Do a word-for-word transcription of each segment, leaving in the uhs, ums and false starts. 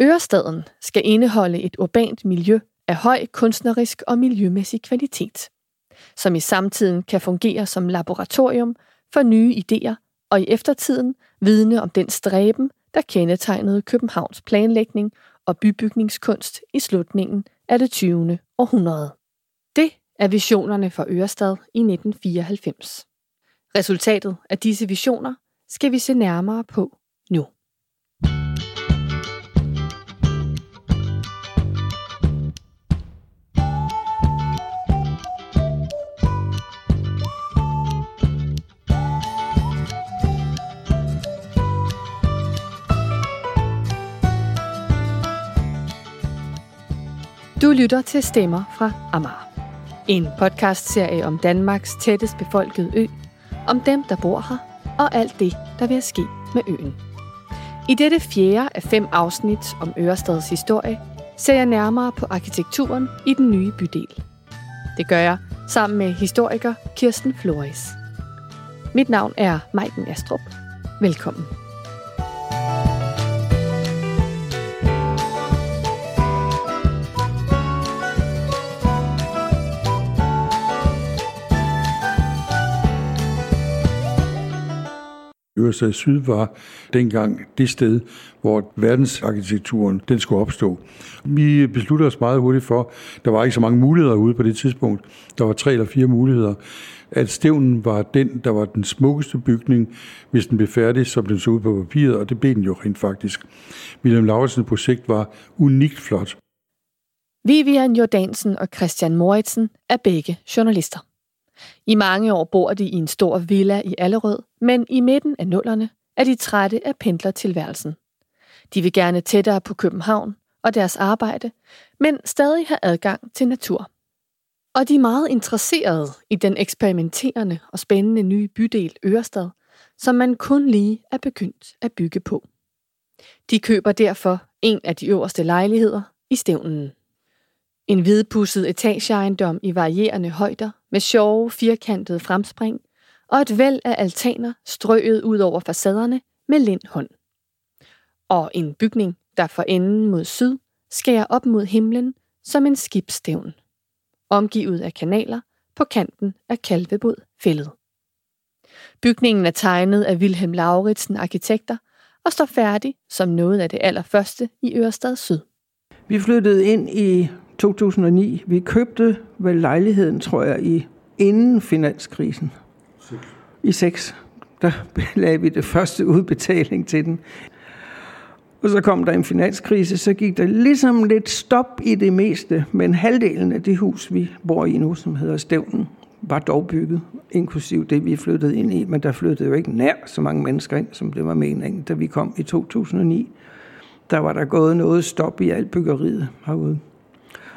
Ørestaden skal indeholde et urbant miljø af høj kunstnerisk og miljømæssig kvalitet, som i samtiden kan fungere som laboratorium for nye idéer og i eftertiden vidne om den stræben, der kendetegnede Københavns planlægning og bybygningskunst i slutningen af det tyvende århundrede. Det er visionerne for Ørestad i nitten fireoghalvfems. Resultatet af disse visioner skal vi se nærmere på nu. Du lytter til Stemmer fra Amager. En podcastserie om Danmarks tættest befolkede ø, om dem, der bor her, og alt det, der vil ske med øen. I dette fjerde af fem afsnit om Ørestads historie, ser jeg nærmere på arkitekturen i den nye bydel. Det gør jeg sammen med historiker Kirsten Flores. Mit navn er Majken Astrup. Velkommen. Ørestad Syd var dengang det sted, hvor verdensarkitekturen den skulle opstå. Vi besluttede os meget hurtigt for, der var ikke så mange muligheder ude på det tidspunkt. Der var tre eller fire muligheder. At Stævnen var den, der var den smukkeste bygning, hvis den blev færdig, som den så ud på papiret, og det blev den jo rent faktisk. Wilhelm Lauritsens projekt var unikt flot. Vivian Jordansen og Christian Moritsen er begge journalister. I mange år bor de i en stor villa i Allerød, men i midten af nullerne er de trætte af pendlertilværelsen. De vil gerne tættere på København og deres arbejde, men stadig have adgang til natur. Og de er meget interesserede i den eksperimenterende og spændende nye bydel Ørestad, som man kun lige er begyndt at bygge på. De køber derfor en af de øverste lejligheder i Stævnen. En hvidpudset etageejendom i varierende højder med sjove, firkantede fremspring og et væld af altaner strøget ud over facaderne med lind hånd. Og en bygning, der fra enden mod syd skærer op mod himlen som en skibsstævn, omgivet af kanaler på kanten af Kalvebod Fælled. Bygningen er tegnet af Wilhelm Lauritzen arkitekter og står færdig som noget af det allerførste i Ørestad Syd. Vi flyttede ind i to tusind og ni. Vi købte vel lejligheden, tror jeg, i, inden finanskrisen. I seks. Der lagde vi det første udbetaling til den. Og så kom der en finanskrise, så gik der ligesom lidt stop i det meste, men halvdelen af det hus, vi bor i nu, som hedder Stævnen, var dog bygget, inklusiv det, vi flyttede ind i, men der flyttede jo ikke nær så mange mennesker ind, som det var meningen, da vi kom i to tusind og ni. Der var der gået noget stop i alt byggeriet herude.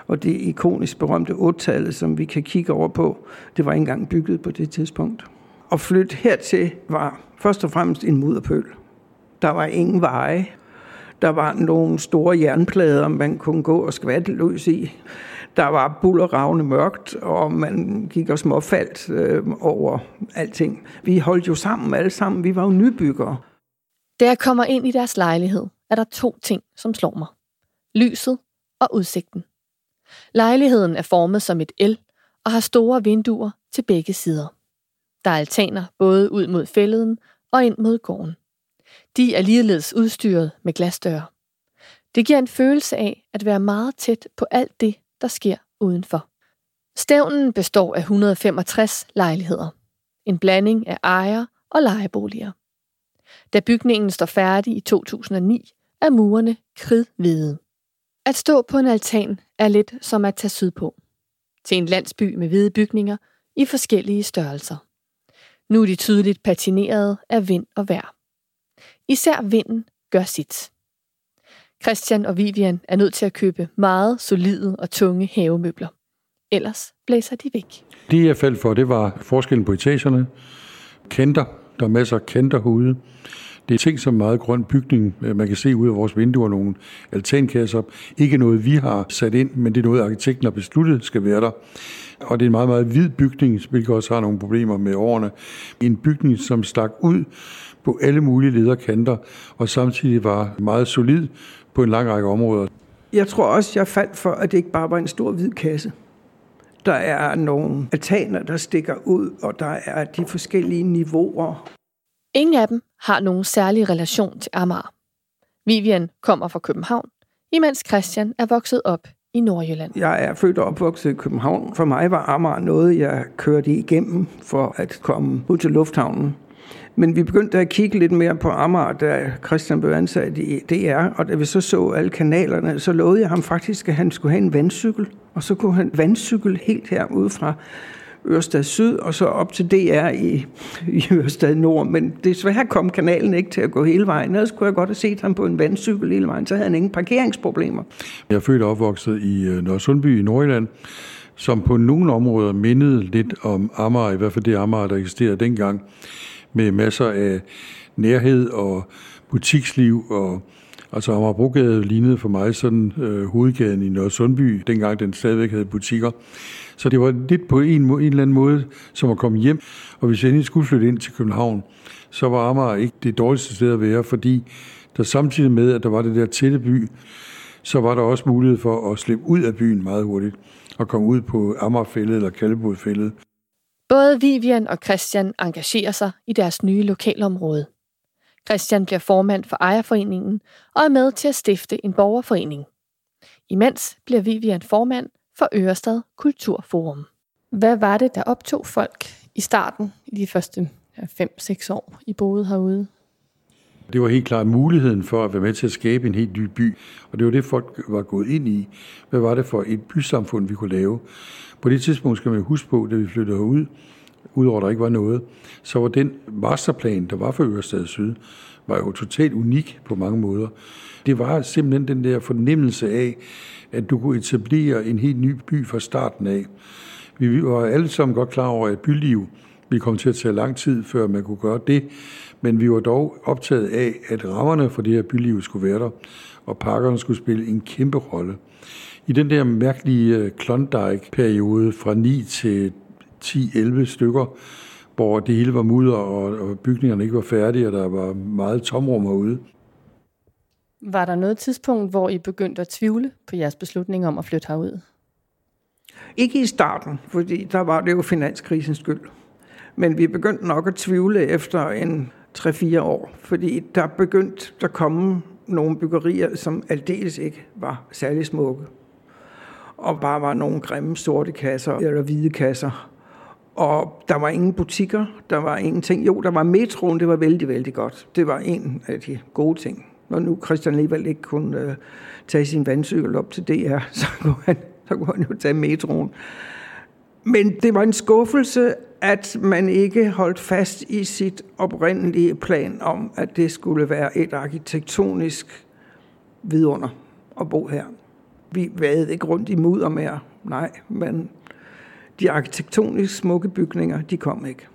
Og det ikonisk berømte otte-tallet, som vi kan kigge over på, det var ikke engang bygget på det tidspunkt. Og flyt hertil var først og fremmest en mudderpøl. Der var ingen veje. Der var nogle store jernplader, man kunne gå og skvatte løs i. Der var bulderragende mørkt, og man gik og småfaldt øh, over alting. Vi holdt jo sammen alle sammen. Vi var jo nybyggere. Da jeg kommer ind i deres lejlighed, er der to ting, som slår mig. Lyset og udsigten. Lejligheden er formet som et L og har store vinduer til begge sider. Der er altaner både ud mod fælleden og ind mod gården. De er ligeledes udstyret med glasdøre. Det giver en følelse af at være meget tæt på alt det, der sker udenfor. Stævnen består af et hundrede og femogtres lejligheder. En blanding af ejer- og lejeboliger. Da bygningen står færdig i to tusind og ni, er murene kridhvide. At stå på en altan er lidt som at tage sydpå. Til en landsby med hvide bygninger i forskellige størrelser. Nu er de tydeligt patinerede af vind og vejr. Især vinden gør sit. Christian og Vivian er nødt til at købe meget solide og tunge havemøbler. Ellers blæser de væk. Det jeg faldt for, det var forskellen på etagerne. Kanter, der er masser af kanter herude. Det er ting som meget grøn bygning. Man kan se ud af vores vinduer nogle altankasser. Ikke noget, vi har sat ind, men det er noget, arkitekten har besluttet skal være der. Og det er en meget, meget hvid bygning, hvilket også har nogle problemer med årene. En bygning, som stak ud på alle mulige lederkanter, og samtidig var meget solid på en lang række områder. Jeg tror også, jeg faldt for, at det ikke bare var en stor hvid kasse. Der er nogle altaner, der stikker ud, og der er de forskellige niveauer. Ingen af dem har nogen særlig relation til Amager. Vivian kommer fra København, imens Christian er vokset op i Nordjylland. Jeg er født og opvokset i København. For mig var Amager noget, jeg kørte igennem for at komme ud til lufthavnen. Men vi begyndte at kigge lidt mere på Amager, da Christian blev ansat i D R, og da vi så så alle kanalerne, så lovede jeg ham faktisk, at han skulle have en vandcykel. Og så kunne han vandcykel helt herude fra Ørestad Syd, og så op til D R i, i Ørestad Nord. Men desværre kom kanalen ikke til at gå hele vejen. Ellers kunne jeg godt have set ham på en vandcykel hele vejen, så havde han ingen parkeringsproblemer. Jeg er født og opvokset i Nørresundby i Nordjylland, som på nogle områder mindede lidt om Amager, i hvert fald det Amager, der eksisterede dengang, med masser af nærhed og butiksliv. Og, altså Amager Brogade lignede for mig sådan øh, hovedgaden i Nørresundby, dengang den stadigvæk havde butikker. Så det var lidt på en, en eller anden måde, som at komme hjem. Og hvis jeg endelig skulle flytte ind til København, så var Amager ikke det dårligste sted at være, fordi der samtidig med, at der var det der tætte by, så var der også mulighed for at slippe ud af byen meget hurtigt og komme ud på Amagerfælled eller Kalvebod Fælled. Både Vivian og Christian engagerer sig i deres nye lokalområde. Christian bliver formand for Ejerforeningen og er med til at stifte en borgerforening. Imens bliver Vivian formand for Ørestad Kulturforum. Hvad var det, der optog folk i starten, i de første fem seks år, I boede herude? Det var helt klart muligheden for at være med til at skabe en helt ny by, og det var det, folk var gået ind i. Hvad var det for et bysamfund, vi kunne lave? På det tidspunkt skal man huske på, da vi flyttede herud, udover der ikke var noget, så var den masterplan, der var for Ørestad Syd, var jo totalt unik på mange måder. Det var simpelthen den der fornemmelse af, at du kunne etablere en helt ny by fra starten af. Vi var alle sammen godt klar over, at byliv ville komme til at tage lang tid, før man kunne gøre det, men vi var dog optaget af, at rammerne for det her byliv skulle være der, og parkerne skulle spille en kæmpe rolle. I den der mærkelige Klondike-periode fra ni til ti elleve stykker, hvor det hele var mudder, og bygningerne ikke var færdige, og der var meget tomrum herude. Var der noget tidspunkt, hvor I begyndte at tvivle på jeres beslutning om at flytte herud? Ikke i starten, fordi der var det jo finanskrisens skyld. Men vi begyndte nok at tvivle efter en tre fire år, fordi der begyndte at komme nogle byggerier, som aldeles ikke var særlig smukke. Og bare var nogle grimme sorte kasser eller hvide kasser. Og der var ingen butikker, der var ingenting. Jo, der var metroen, det var vældig, vældig godt. Det var en af de gode ting. Når nu Christian alligevel ikke kunne øh, tage sin vandcykel op til D R, så kunne han, så kunne han jo tage metroen. Men det var en skuffelse, at man ikke holdt fast i sit oprindelige plan om, at det skulle være et arkitektonisk vidunder at bo her. Vi vadede ikke rundt i mudder mere, nej, men de arkitektonisk smukke bygninger, de kom ikke.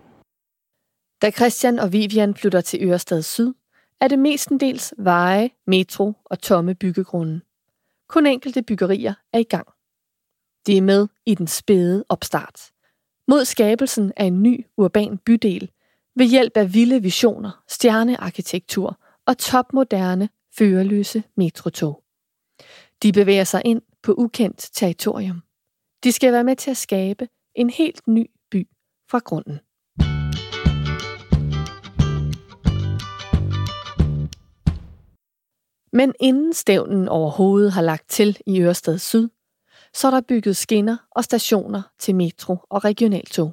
Da Christian og Vivian flytter til Ørestad Syd, er det mestendels veje, metro og tomme byggegrunde. Kun enkelte byggerier er i gang. Det er med i den spæde opstart. Mod skabelsen af en ny urban bydel ved hjælp af vilde visioner, stjernearkitektur og topmoderne, førerløse metrotog. De bevæger sig ind på ukendt territorium. De skal være med til at skabe en helt ny by fra grunden. Men inden stævnen overhovedet har lagt til i Ørestad Syd, så er der bygget skinner og stationer til metro og regionaltog.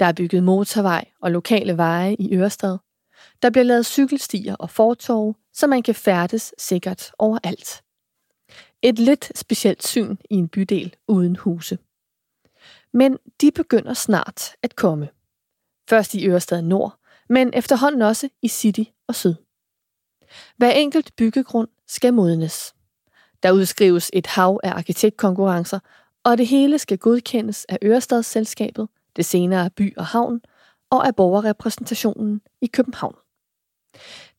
Der er bygget motorvej og lokale veje i Ørestad. Der bliver lavet cykelstier og fortove, så man kan færdes sikkert overalt. Et lidt specielt syn i en bydel uden huse. Men de begynder snart at komme. Først i Ørestad Nord, men efterhånden også i City og Syd. Hver enkelt byggegrund skal modnes. Der udskrives et hav af arkitektkonkurrencer, og det hele skal godkendes af Ørestadsselskabet, det senere By og Havn, og af borgerrepræsentationen i København.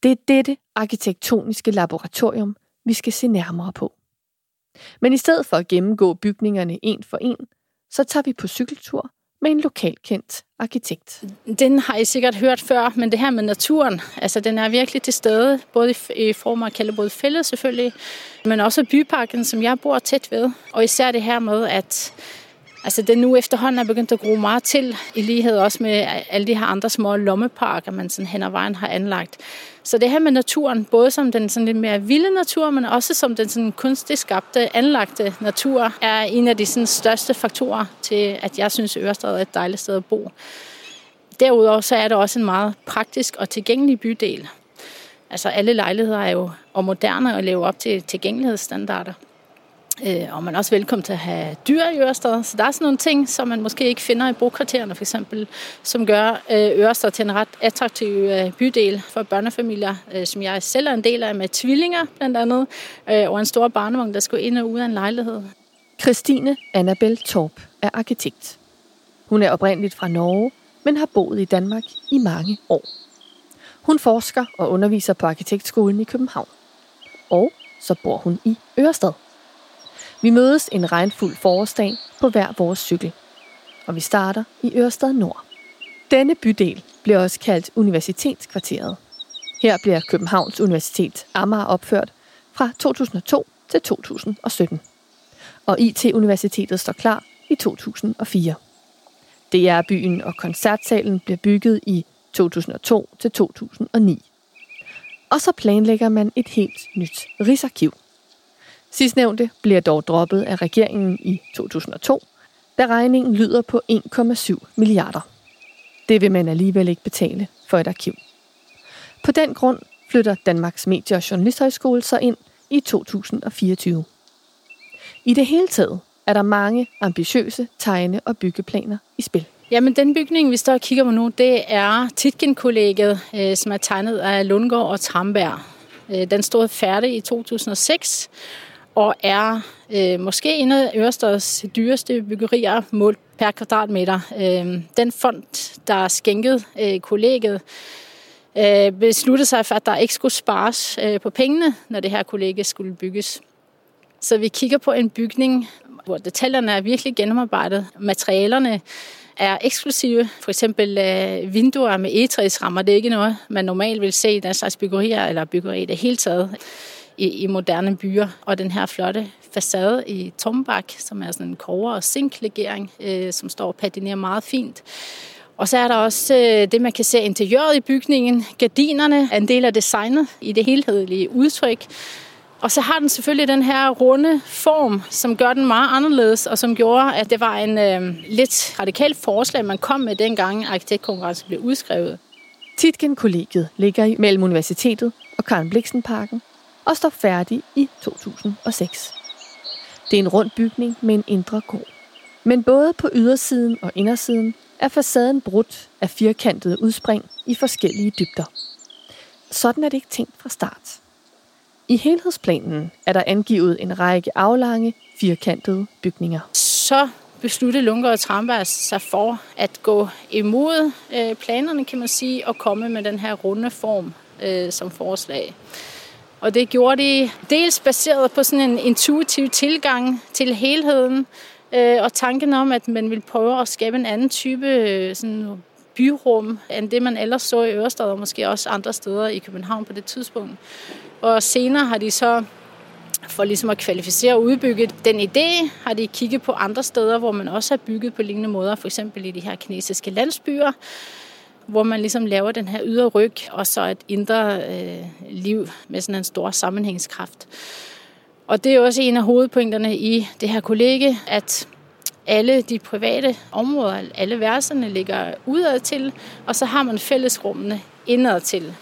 Det er dette arkitektoniske laboratorium, vi skal se nærmere på. Men i stedet for at gennemgå bygningerne en for en, så tager vi på cykeltur med en lokalkendt arkitekt. Den har I sikkert hørt før, men det her med naturen, altså den er virkelig til stede, både i form af Kalvebod Fælled selvfølgelig, men også byparken, som jeg bor tæt ved. Og især det her med, at altså, det nu efterhånden er begyndt at gro meget til, i lighed også med alle de her andre små lommeparker, man sådan hen ad vejen har anlagt. Så det her med naturen, både som den sådan lidt mere vilde natur, men også som den sådan kunstigt skabte, anlagte natur, er en af de sådan største faktorer til, at jeg synes, Ørestad er et dejligt sted at bo. Derudover så er det også en meget praktisk og tilgængelig bydel. Altså alle lejligheder er jo og moderne og lever op til tilgængelighedsstandarder. Og man er også velkommen til at have dyr i Ørestad. Så der er sådan nogle ting, som man måske ikke finder i brokvartererne for eksempel, som gør Ørestad til en ret attraktiv bydel for børnefamilier, som jeg selv er en del af med tvillinger blandt andet, og en stor barnevogn, der skulle ind og ud af en lejlighed. Christine Annabel Torp er arkitekt. Hun er oprindeligt fra Norge, men har boet i Danmark i mange år. Hun forsker og underviser på Arkitektskolen i København. Og så bor hun i Ørestad. Vi mødes en regnfuld forårsdag på hver vores cykel, og vi starter i Ørestad Nord. Denne bydel bliver også kaldt Universitetskvarteret. Her bliver Københavns Universitet Amager opført fra to tusind og to til to tusind og sytten, og I T-universitetet står klar i to tusind og fire. D R-byen og koncertsalen bliver bygget i to tusind og to til to tusind og ni. Og så planlægger man et helt nyt Rigsarkiv. Sidstnævnte bliver dog droppet af regeringen i to tusind og to, da regningen lyder på en komma syv milliarder. Det vil man alligevel ikke betale for et arkiv. På den grund flytter Danmarks Medie- og Journalisthøjskole sig ind i to tusind og fireogtyve. I det hele taget er der mange ambitiøse tegne- og byggeplaner i spil. Jamen, den bygning, vi står og kigger på nu, det er Tietgenkollegiet, som er tegnet af Lundgaard og Tranberg. Den stod færdig i to tusind og seks, og er øh, måske en af Ørestads dyreste byggerier målt per kvadratmeter. Øh, den fond, der skænkede øh, kollegiet, øh, besluttede sig for, at der ikke skulle spares øh, på pengene, når det her kollegie skulle bygges. Så vi kigger på en bygning, hvor detaljerne er virkelig gennemarbejdet. Materialerne er eksklusive. For eksempel øh, vinduer med egetræsrammer. Det er ikke noget, man normalt vil se i den slags byggerier, eller byggerier i det hele taget i moderne byer, og den her flotte facade i tombak, som er sådan en kobber- og zinklegering, øh, som står og patinerer meget fint. Og så er der også øh, det, man kan se interiøret i bygningen. Gardinerne er en del af designet i det helhedelige udtryk. Og så har den selvfølgelig den her runde form, som gør den meget anderledes, og som gjorde, at det var en øh, lidt radikalt forslag, man kom med dengang arkitektkonkurrencen blev udskrevet. Tietgenkollegiet ligger mellem universitetet og Karen Blixen Parken, og står færdig i to tusind og seks. Det er en rund bygning med en indre gård. Men både på ydersiden og indersiden er facaden brudt af firkantede udspring i forskellige dybder. Sådan er det ikke tænkt fra start. I helhedsplanen er der angivet en række aflange, firkantede bygninger. Så besluttede Lundgaard og Tranberg sig for at gå imod planerne, kan man sige, og komme med den her runde form øh, som forslag. Og det gjorde de dels baseret på sådan en intuitiv tilgang til helheden, øh, og tanken om, at man ville prøve at skabe en anden type øh, sådan byrum, end det man ellers så i Ørestad, og måske også andre steder i København på det tidspunkt. Og senere har de så, for ligesom at kvalificere og udbygge den idé, har de kigget på andre steder, hvor man også har bygget på lignende måder, for eksempel i de her kinesiske landsbyer, hvor man ligesom laver den her ydre ryg, og så et indre øh, liv med sådan en stor sammenhængskraft. Og det er også en af hovedpunkterne i det her kollegie, at alle de private områder, alle værelserne ligger udad til, og så har man fællesrummene indad til.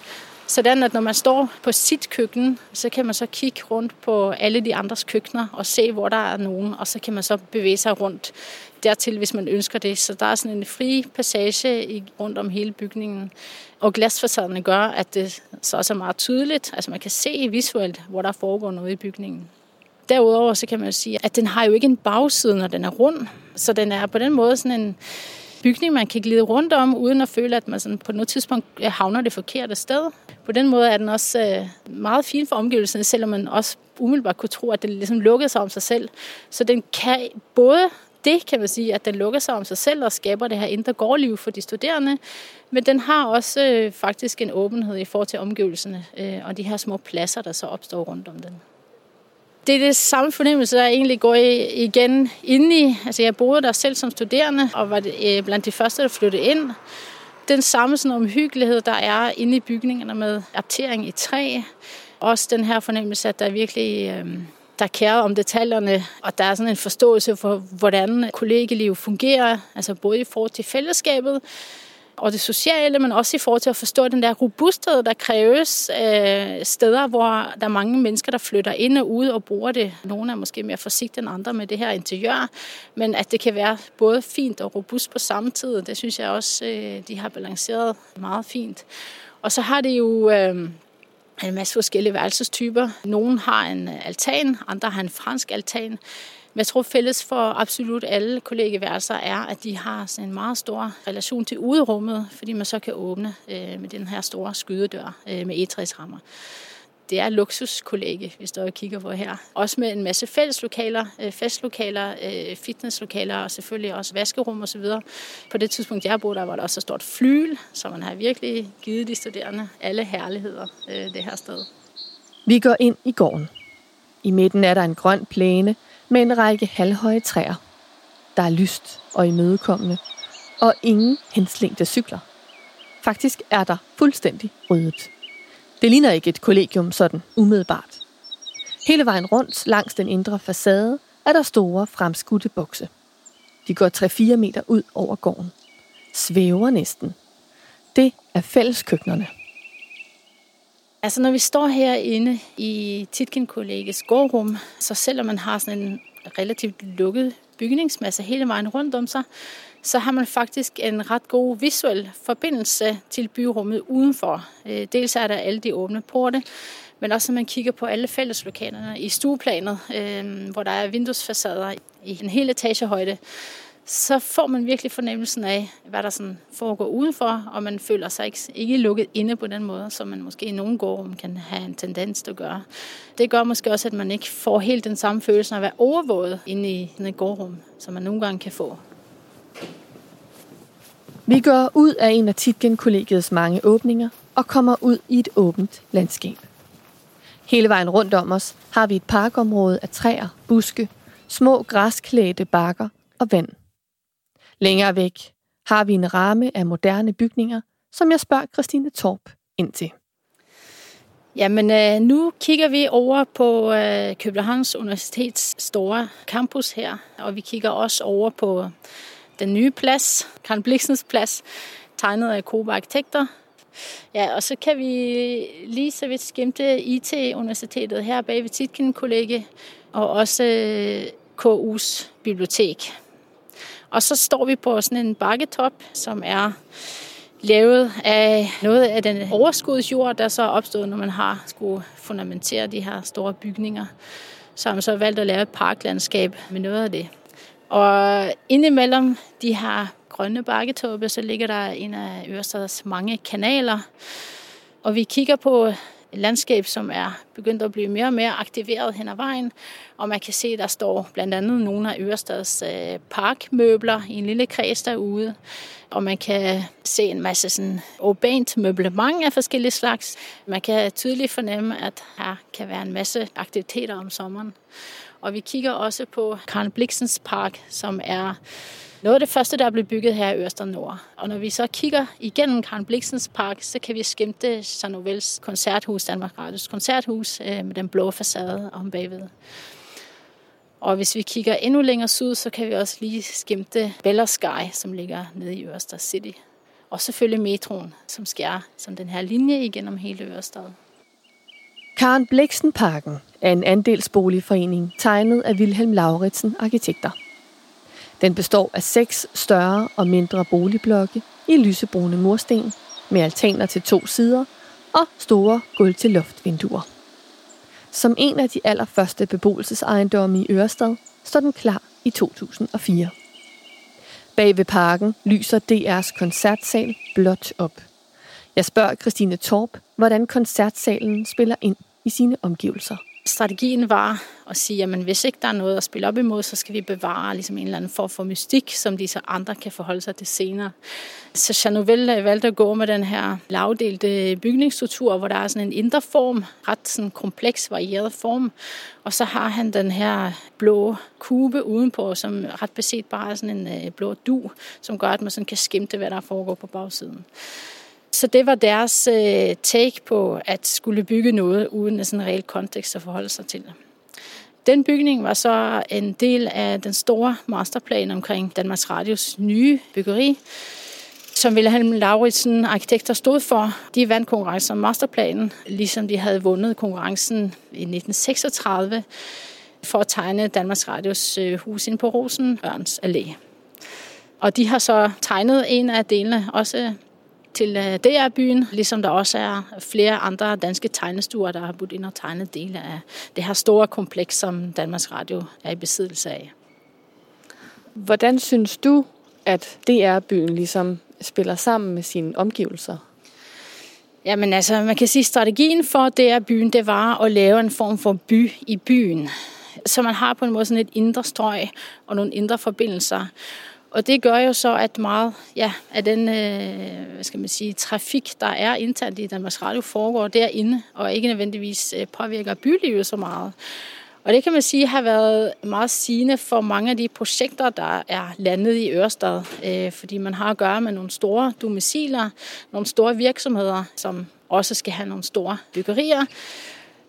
Sådan at når man står på sit køkken, så kan man så kigge rundt på alle de andres køkkener og se, hvor der er nogen, og så kan man så bevæge sig rundt dertil, hvis man ønsker det. Så der er sådan en fri passage rundt om hele bygningen. Og glasfacaderne gør, at det så også er meget tydeligt. Altså man kan se visuelt, hvor der foregår noget i bygningen. Derudover så kan man jo sige, at den har jo ikke en bagside, når den er rund. Så den er på den måde sådan en bygning, man kan glide rundt om, uden at føle, at man sådan på noget tidspunkt havner det forkerte sted. På den måde er den også meget fin for omgivelserne, selvom man også umiddelbart kunne tro, at det ligesom lukkede sig om sig selv. Så den kan både... Det kan man sige, at den lukker sig om sig selv og skaber det her indre gårdliv for de studerende, men den har også øh, faktisk en åbenhed i forhold til omgivelserne øh, og de her små pladser, der så opstår rundt om den. Det er det samme fornemmelse, der egentlig går i, igen inde i. Altså jeg boede der selv som studerende og var det, øh, blandt de første, der flyttede ind. Den samme sådan omhyggelighed, der er inde i bygningerne med aptering i træ. Også den her fornemmelse, at der virkelig... Øh, der kærer om detaljerne, og der er sådan en forståelse for, hvordan kollegeliv fungerer, altså både i forhold til fællesskabet og det sociale, men også i forhold til at forstå den der robusthed, der kræves øh, steder, hvor der er mange mennesker, der flytter ind og ud og bruger det. Nogle er måske mere forsigtige end andre med det her interiør, men at det kan være både fint og robust på samme tid, det synes jeg også, øh, de har balanceret meget fint. Og så har det jo... Øh, en masse forskellige værelsestyper. Nogle har en altan, andre har en fransk altan. Men jeg tror fælles for absolut alle kollegeværelser er, at de har sådan en meget stor relation til uderummet, fordi man så kan åbne øh, med den her store skydedør øh, med egetræsrammer. Det er luksuskollege, vi står og kigger på her. Også med en masse fælleslokaler, øh, festlokaler, øh, fitnesslokaler og selvfølgelig også vaskerum osv. På det tidspunkt, jeg boede der, var der også et stort flyl, så man har virkelig givet de studerende alle herligheder øh, det her sted. Vi går ind i gården. I midten er der en grøn plæne med en række halvhøje træer. Der er lyst og imødekommende, og ingen henslængte cykler. Faktisk er der fuldstændig ryddet. Det ligner ikke et kollegium sådan umiddelbart. Hele vejen rundt langs den indre facade er der store fremskudte bokse. De går tre til fire meter ud over gården. Svæver næsten. Det er fælleskøkkenerne. Altså når vi står herinde i Tietgenkollegiets gårdrum, så selvom man har sådan en relativt lukket bygningsmasse hele vejen rundt om sig, så har man faktisk en ret god visuel forbindelse til byrummet udenfor. Dels er der alle de åbne porte, men også når man kigger på alle fælleslokalerne i stueplanet, hvor der er vinduesfacader i en hel etagehøjde, så får man virkelig fornemmelsen af, hvad der sådan foregår udenfor, og man føler sig ikke, ikke lukket inde på den måde, som man måske i nogle gårdrum kan have en tendens til at gøre. Det gør måske også, at man ikke får helt den samme følelse af at være overvåget inde i et gårdrum, som man nogle gange kan få. Vi går ud af en af Tietgenkollegiets mange åbninger og kommer ud i et åbent landskab. Hele vejen rundt om os har vi et parkområde af træer, buske, små græsklædte bakker og vand. Længere væk har vi en ramme af moderne bygninger, som jeg spørger Christine Torp ind til. Jamen, øh, nu kigger vi over på øh, Københavns Universitets store campus her, og vi kigger også over på den nye plads, Karen Blixens Plads, tegnet af COBE Arkitekter. Ja, og så kan vi lige så vidt skimte I T-universitetet her bag ved Tietgenkollegiet, og også øh, K U's bibliotek. Og så står vi på sådan en bakketop, som er lavet af noget af den overskudsjord, der så er opstået, når man har skulle fundamentere de her store bygninger. Så har man så valgt at lave et parklandskab med noget af det. Og indimellem de her grønne bakketoppe, så ligger der en af Ørestads mange kanaler. Og vi kigger på et landskab, som er begyndt at blive mere og mere aktiveret hen ad vejen. Og man kan se, der står blandt andet nogle af Ørestads parkmøbler i en lille kreds derude. Og man kan se en masse sådan urbant møblement af forskellige slags. Man kan tydeligt fornemme, at her kan være en masse aktiviteter om sommeren. Og vi kigger også på Karen Blixens Park, som er noget af det første, der er blevet bygget her i Ørestad Nord. Og når vi så kigger igennem Karen Blixens Park, så kan vi skimte Sanovels koncerthus, Danmarks Radios koncerthus, med den blå facade om bagved. Og hvis vi kigger endnu længere syd, så kan vi også lige skimte Bella Sky, som ligger nede i Ørestad City. Og selvfølgelig metroen, som skærer som den her linje igennem hele Ørestad. Karen Blixen Parken er en andelsboligforening tegnet af Wilhelm Lauritzen Arkitekter. Den består af seks større og mindre boligblokke i lysebrune mursten med altaner til to sider og store gulv-til-loftvinduer. Som en af de allerførste beboelsesejendomme i Ørestad står den klar i to tusind og fire. Bag ved parken lyser D R's koncertsal blåt op. Jeg spørger Christine Torp, hvordan koncertsalen spiller ind i sine omgivelser. Strategien var at sige, at hvis ikke der er noget at spille op imod, så skal vi bevare ligesom en eller anden form for mystik, som de så andre kan forholde sig til senere. Så Chanovelle valgte at gå med den her lavdelte bygningsstruktur, hvor der er sådan en indre form, ret sådan kompleks, varieret form. Og så har han den her blå kube udenpå, som ret beset bare er sådan en blå dug, som gør, at man sådan kan skimte, hvad der foregår på bagsiden. Så det var deres take på at skulle bygge noget uden sådan en reel kontekst at forholde sig til. Den bygning var så en del af den store masterplan omkring Danmarks Radios nye byggeri, som Wilhelm Lauritzen, arkitekter, stod for. De vandt konkurrencen om masterplanen, ligesom de havde vundet konkurrencen i nitten seksogtredive for at tegne Danmarks Radios hus ind på Rosen, Ørns Allé. Og de har så tegnet en af delene også til D R-byen, ligesom der også er flere andre danske tegnestuer, der har budt ind og tegnet dele af det her store kompleks, som Danmarks Radio er i besiddelse af. Hvordan synes du, at D R-byen ligesom spiller sammen med sine omgivelser? Jamen altså, man kan sige, at strategien for D R-byen, det var at lave en form for by i byen. Så man har på en måde sådan et indre strøg og nogle indre forbindelser. Og det gør jo så, at meget ja, af den øh, hvad skal man sige, trafik, der er internt i Danmarks Radio, foregår derinde, og ikke nødvendigvis påvirker bylivet så meget. Og det kan man sige har været meget sigende for mange af de projekter, der er landet i Ørestad, øh, fordi man har at gøre med nogle store domiciler, nogle store virksomheder, som også skal have nogle store byggerier,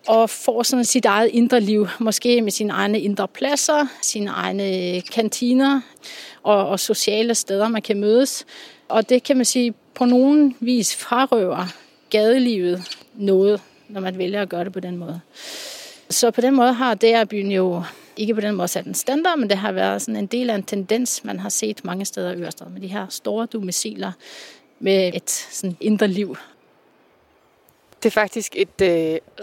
og får sådan sit eget indre liv, måske med sine egne indre pladser, sine egne kantiner og, og sociale steder, man kan mødes. Og det kan man sige, på nogen vis frarøver gadelivet noget, når man vælger at gøre det på den måde. Så på den måde har D R-byen jo ikke på den måde sat en standard, men det har været sådan en del af en tendens, man har set mange steder i Ørestad, med de her store domiciler med et sådan indre liv. Det er faktisk et øh,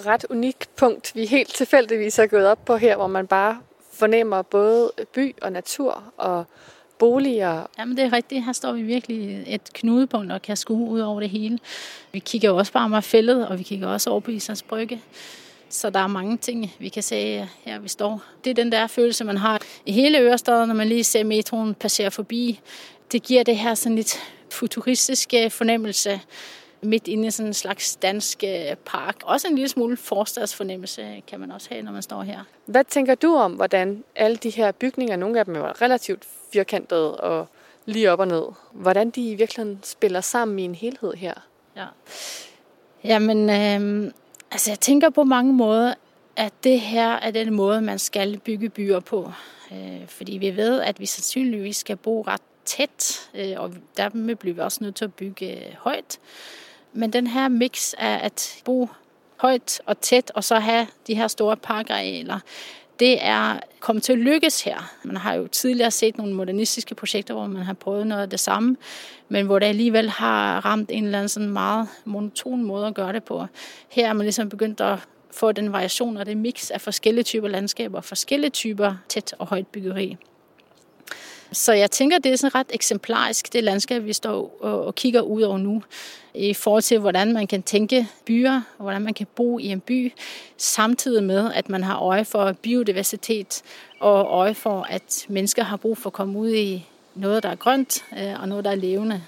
ret unikt punkt, vi helt tilfældigvis er gået op på her, hvor man bare fornemmer både by og natur og boliger. Jamen det er rigtigt. Her står vi virkelig et knudepunkt og kan skue ud over det hele. Vi kigger også på Amagerfælled, og vi kigger også over på Islands Brygge. Så der er mange ting, vi kan se her, vi står. Det er den der følelse, man har i hele Ørestaden, når man lige ser metroen passere forbi. Det giver det her sådan lidt futuristiske fornemmelse, midt inde i sådan en slags dansk park. Også en lille smule forstadsfornemmelse kan man også have, når man står her. Hvad tænker du om, hvordan alle de her bygninger, nogle af dem er relativt firkantede og lige op og ned, hvordan de i virkeligheden spiller sammen i en helhed her? Ja. Jamen, øh, altså jeg tænker på mange måder, at det her er den måde, man skal bygge byer på. Øh, fordi vi ved, at vi sandsynligvis skal bo ret tæt, og dermed bliver vi også nødt til at bygge højt. Men den her mix af at bo højt og tæt, og så have de her store parkarealer, det er kommet til at lykkes her. Man har jo tidligere set nogle modernistiske projekter, hvor man har prøvet noget af det samme, men hvor det alligevel har ramt en eller anden sådan meget monoton måde at gøre det på. Her er man ligesom begyndt at få den variation og det mix af forskellige typer landskaber, forskellige typer tæt og højt byggeri. Så jeg tænker, det er sådan ret eksemplarisk, det landskab, vi står og kigger ud over nu, i forhold til, hvordan man kan tænke byer, og hvordan man kan bo i en by, samtidig med, at man har øje for biodiversitet, og øje for, at mennesker har brug for at komme ud i noget, der er grønt, og noget, der er levende.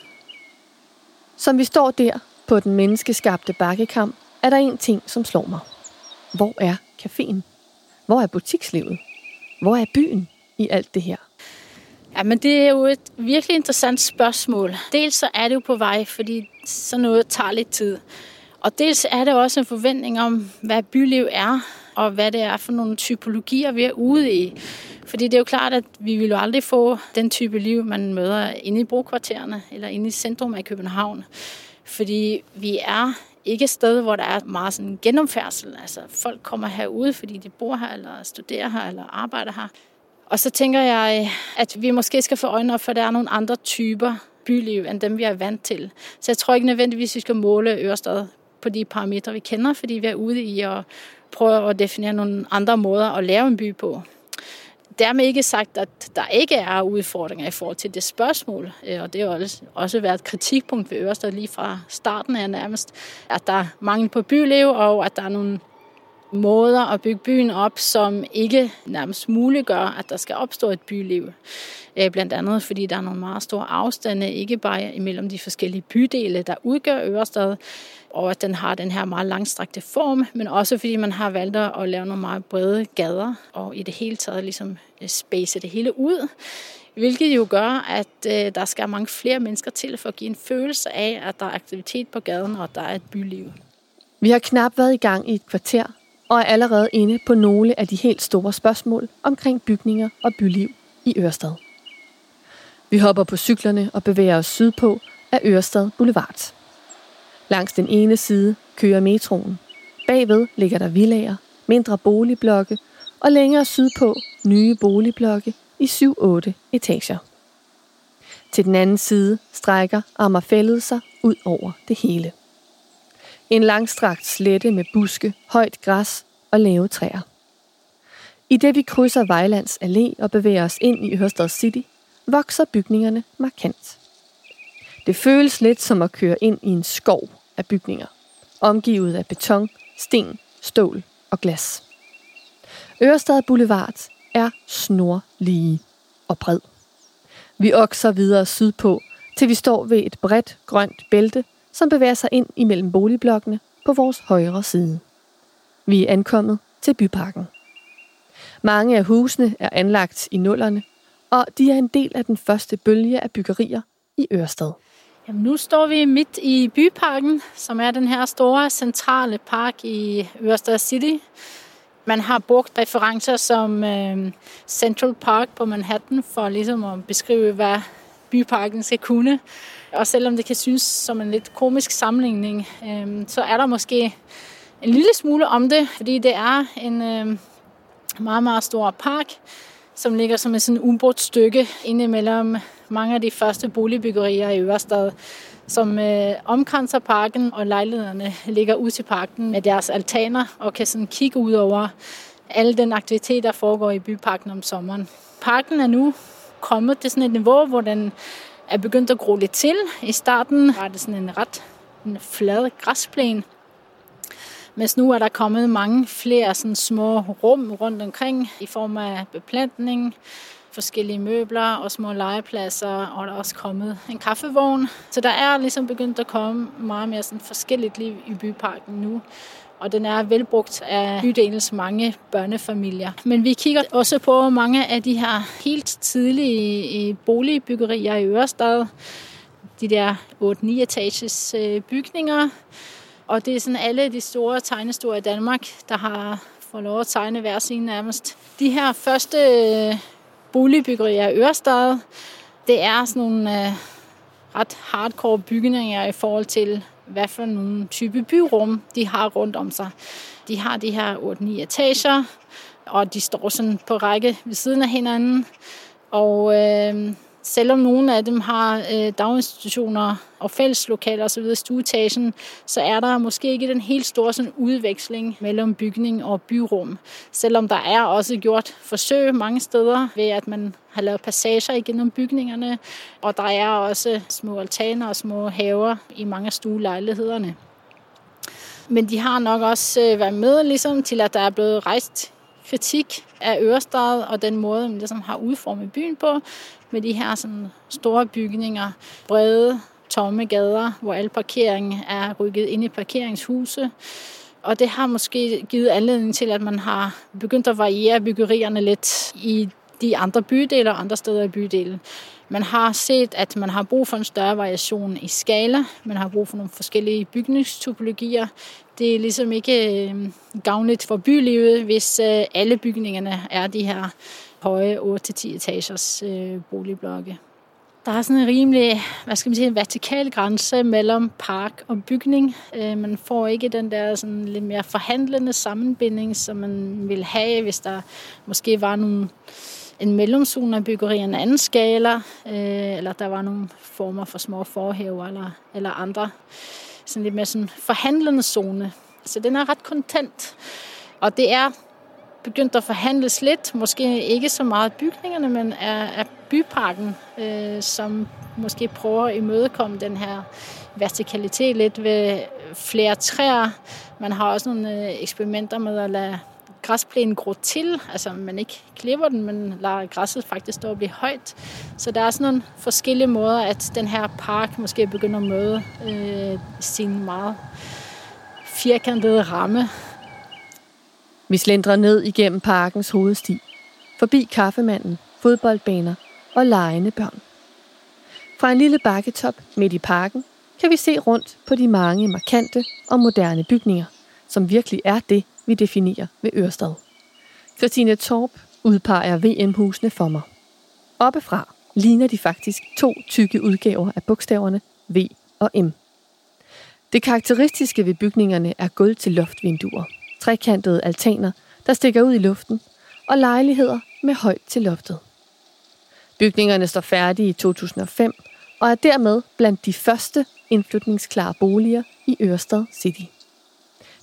Som vi står der på den menneskeskabte bakkekam, er der en ting, som slår mig. Hvor er caféen? Hvor er butikslivet? Hvor er byen i alt det her? Ja, men det er jo et virkelig interessant spørgsmål. Dels så er det jo på vej, fordi sådan noget tager lidt tid. Og dels er det også en forventning om, hvad byliv er, og hvad det er for nogle typologier, vi er ude i. Fordi det er jo klart, at vi vil jo aldrig få den type liv, man møder inde i brokvartererne, eller inde i centrum af København. Fordi vi er ikke et sted, hvor der er meget sådan genomfærdsel. Altså folk kommer herude, fordi de bor her, eller studerer her, eller arbejder her. Og så tænker jeg, at vi måske skal få øjne op, for der er nogle andre typer byliv, end dem vi er vant til. Så jeg tror ikke nødvendigvis, vi skal måle Ørestad på de parametre, vi kender, fordi vi er ude i at prøve at definere nogle andre måder at lave en by på. dermed ikke sagt, at der ikke er udfordringer i forhold til det spørgsmål, og det har også været et kritikpunkt ved Ørestad lige fra starten her nærmest, at der er mangel på byliv, og at der er nogle måder at bygge byen op, som ikke nærmest muliggør, at der skal opstå et byliv. Blandt andet, fordi der er nogle meget store afstande, ikke bare imellem de forskellige bydele, der udgør Ørestad, og at den har den her meget langstrakte form, men også fordi man har valgt at lave nogle meget brede gader, og i det hele taget ligesom space det hele ud, hvilket jo gør, at der skal mange flere mennesker til for at give en følelse af, at der er aktivitet på gaden, og at der er et byliv. Vi har knap været i gang i et kvarter, og er allerede inde på nogle af de helt store spørgsmål omkring bygninger og byliv i Ørestad. Vi hopper på cyklerne og bevæger os sydpå af Ørestad Boulevard. Langs den ene side kører metroen. Bagved ligger der villaer, mindre boligblokke og længere sydpå nye boligblokke i syv otte etager. Til den anden side strækker Amagerfælled sig ud over det hele. En langstrakt slette med buske, højt græs og lave træer. I det vi krydser Vejlands Allé og bevæger os ind i Ørestad City, vokser bygningerne markant. Det føles lidt som at køre ind i en skov af bygninger, omgivet af beton, sten, stål og glas. Ørestad Boulevard er snorlige og bred. Vi okser videre sydpå, til vi står ved et bredt grønt bælte, som bevæger sig ind imellem boligblokkene på vores højre side. Vi er ankommet til byparken. Mange af husene er anlagt i nullerne, og de er en del af den første bølge af byggerier i Ørestad. Jamen, nu står vi midt i byparken, som er den her store centrale park i Ørestad City. Man har brugt referencer som øh, Central Park på Manhattan for ligesom at beskrive, hvad byparken skal kunne. Og selvom det kan synes som en lidt komisk sammenligning, øh, så er der måske en lille smule om det, fordi det er en øh, meget, meget stor park, som ligger som et sådan ubrudt stykke inde mellem mange af de første boligbyggerier i Ørestad, som øh, omkranser parken, og lejlighederne ligger ud til parken med deres altaner og kan sådan kigge ud over alle den aktivitet, der foregår i byparken om sommeren. Parken er nu kommet til sådan et niveau, hvor den er begyndt at gro lidt til. I starten var det sådan en ret en flad græsplæne, mens nu er der kommet mange flere sådan små rum rundt omkring i form af beplantning, forskellige møbler og små legepladser, og der er også kommet en kaffevogn. Så der er ligesom begyndt at komme meget mere sådan forskelligt liv i byparken nu, og den er velbrugt af bydelens mange børnefamilier. Men vi kigger også på mange af de her helt tidlige boligbyggerier i Ørestad, de der otte ni etages bygninger, og det er sådan alle de store tegnestuer i Danmark, der har fået lov at tegne hver sin nærmest. De her første boligbyggerier i Ørestad, det er sådan nogle ret hardcore bygninger i forhold til, hvad for nogle type byrum de har rundt om sig. De har de her otte ni etager, og de står sådan på række ved siden af hinanden. Og øh, selvom nogle af dem har øh, daginstitutioner og fælleslokaler osv. i stueetagen, så er der måske ikke den helt store sådan udveksling mellem bygning og byrum. Selvom der er også gjort forsøg mange steder ved, at man har lavet passager igennem bygningerne, og der er også små altaner og små haver i mange af stuelejlighederne. Men de har nok også været med ligesom, til, at der er blevet rejst kritik af Ørestad og den måde, man ligesom har udformet byen på, med de her sådan store bygninger, brede, tomme gader, hvor al parkering er rykket ind i parkeringshuse. Og det har måske givet anledning til, at man har begyndt at variere byggerierne lidt i de andre bydeler og andre steder i bydelen. Man har set, at man har brug for en større variation i skala. Man har brug for nogle forskellige bygningstypologier. Det er ligesom ikke gavnligt for bylivet, hvis alle bygningerne er de her høje otte til ti etagers boligblokke. Der er sådan en rimelig, hvad skal man sige, en vertikal grænse mellem park og bygning. Man får ikke den der sådan lidt mere forhandlende sammenbinding, som man ville have, hvis der måske var nogle, en mellemzone af byggerier, en anden skala, eller der var nogle former for små forhæver eller, eller andre. Sådan lidt mere sådan forhandlende zone. Så den er ret kontant. Og det er begyndt at forhandles lidt, måske ikke så meget bygningerne, men af, af byparken, øh, som måske prøver at imødekomme den her vertikalitet lidt ved flere træer. Man har også nogle eksperimenter med at lade græsplænen gror til, altså man ikke klipper den, men lader græsset faktisk stå og blive højt. Så der er sådan nogle forskellige måder, at den her park måske begynder at møde øh, sin meget firkantede ramme. Vi slendrer ned igennem parkens hovedsti, forbi kaffemanden, fodboldbaner og legende børn. Fra en lille bakketop midt i parken kan vi se rundt på de mange markante og moderne bygninger, som virkelig er det, vi definerer ved Ørestad. Christine Torp udpeger V M-husene for mig. Oppefra ligner de faktisk to tykke udgaver af bogstaverne V og M. Det karakteristiske ved bygningerne er gulv til loftvinduer, trekantede altaner, der stikker ud i luften, og lejligheder med højt til loftet. Bygningerne står færdige i to tusind og fem og er dermed blandt de første indflytningsklare boliger i Ørestad City.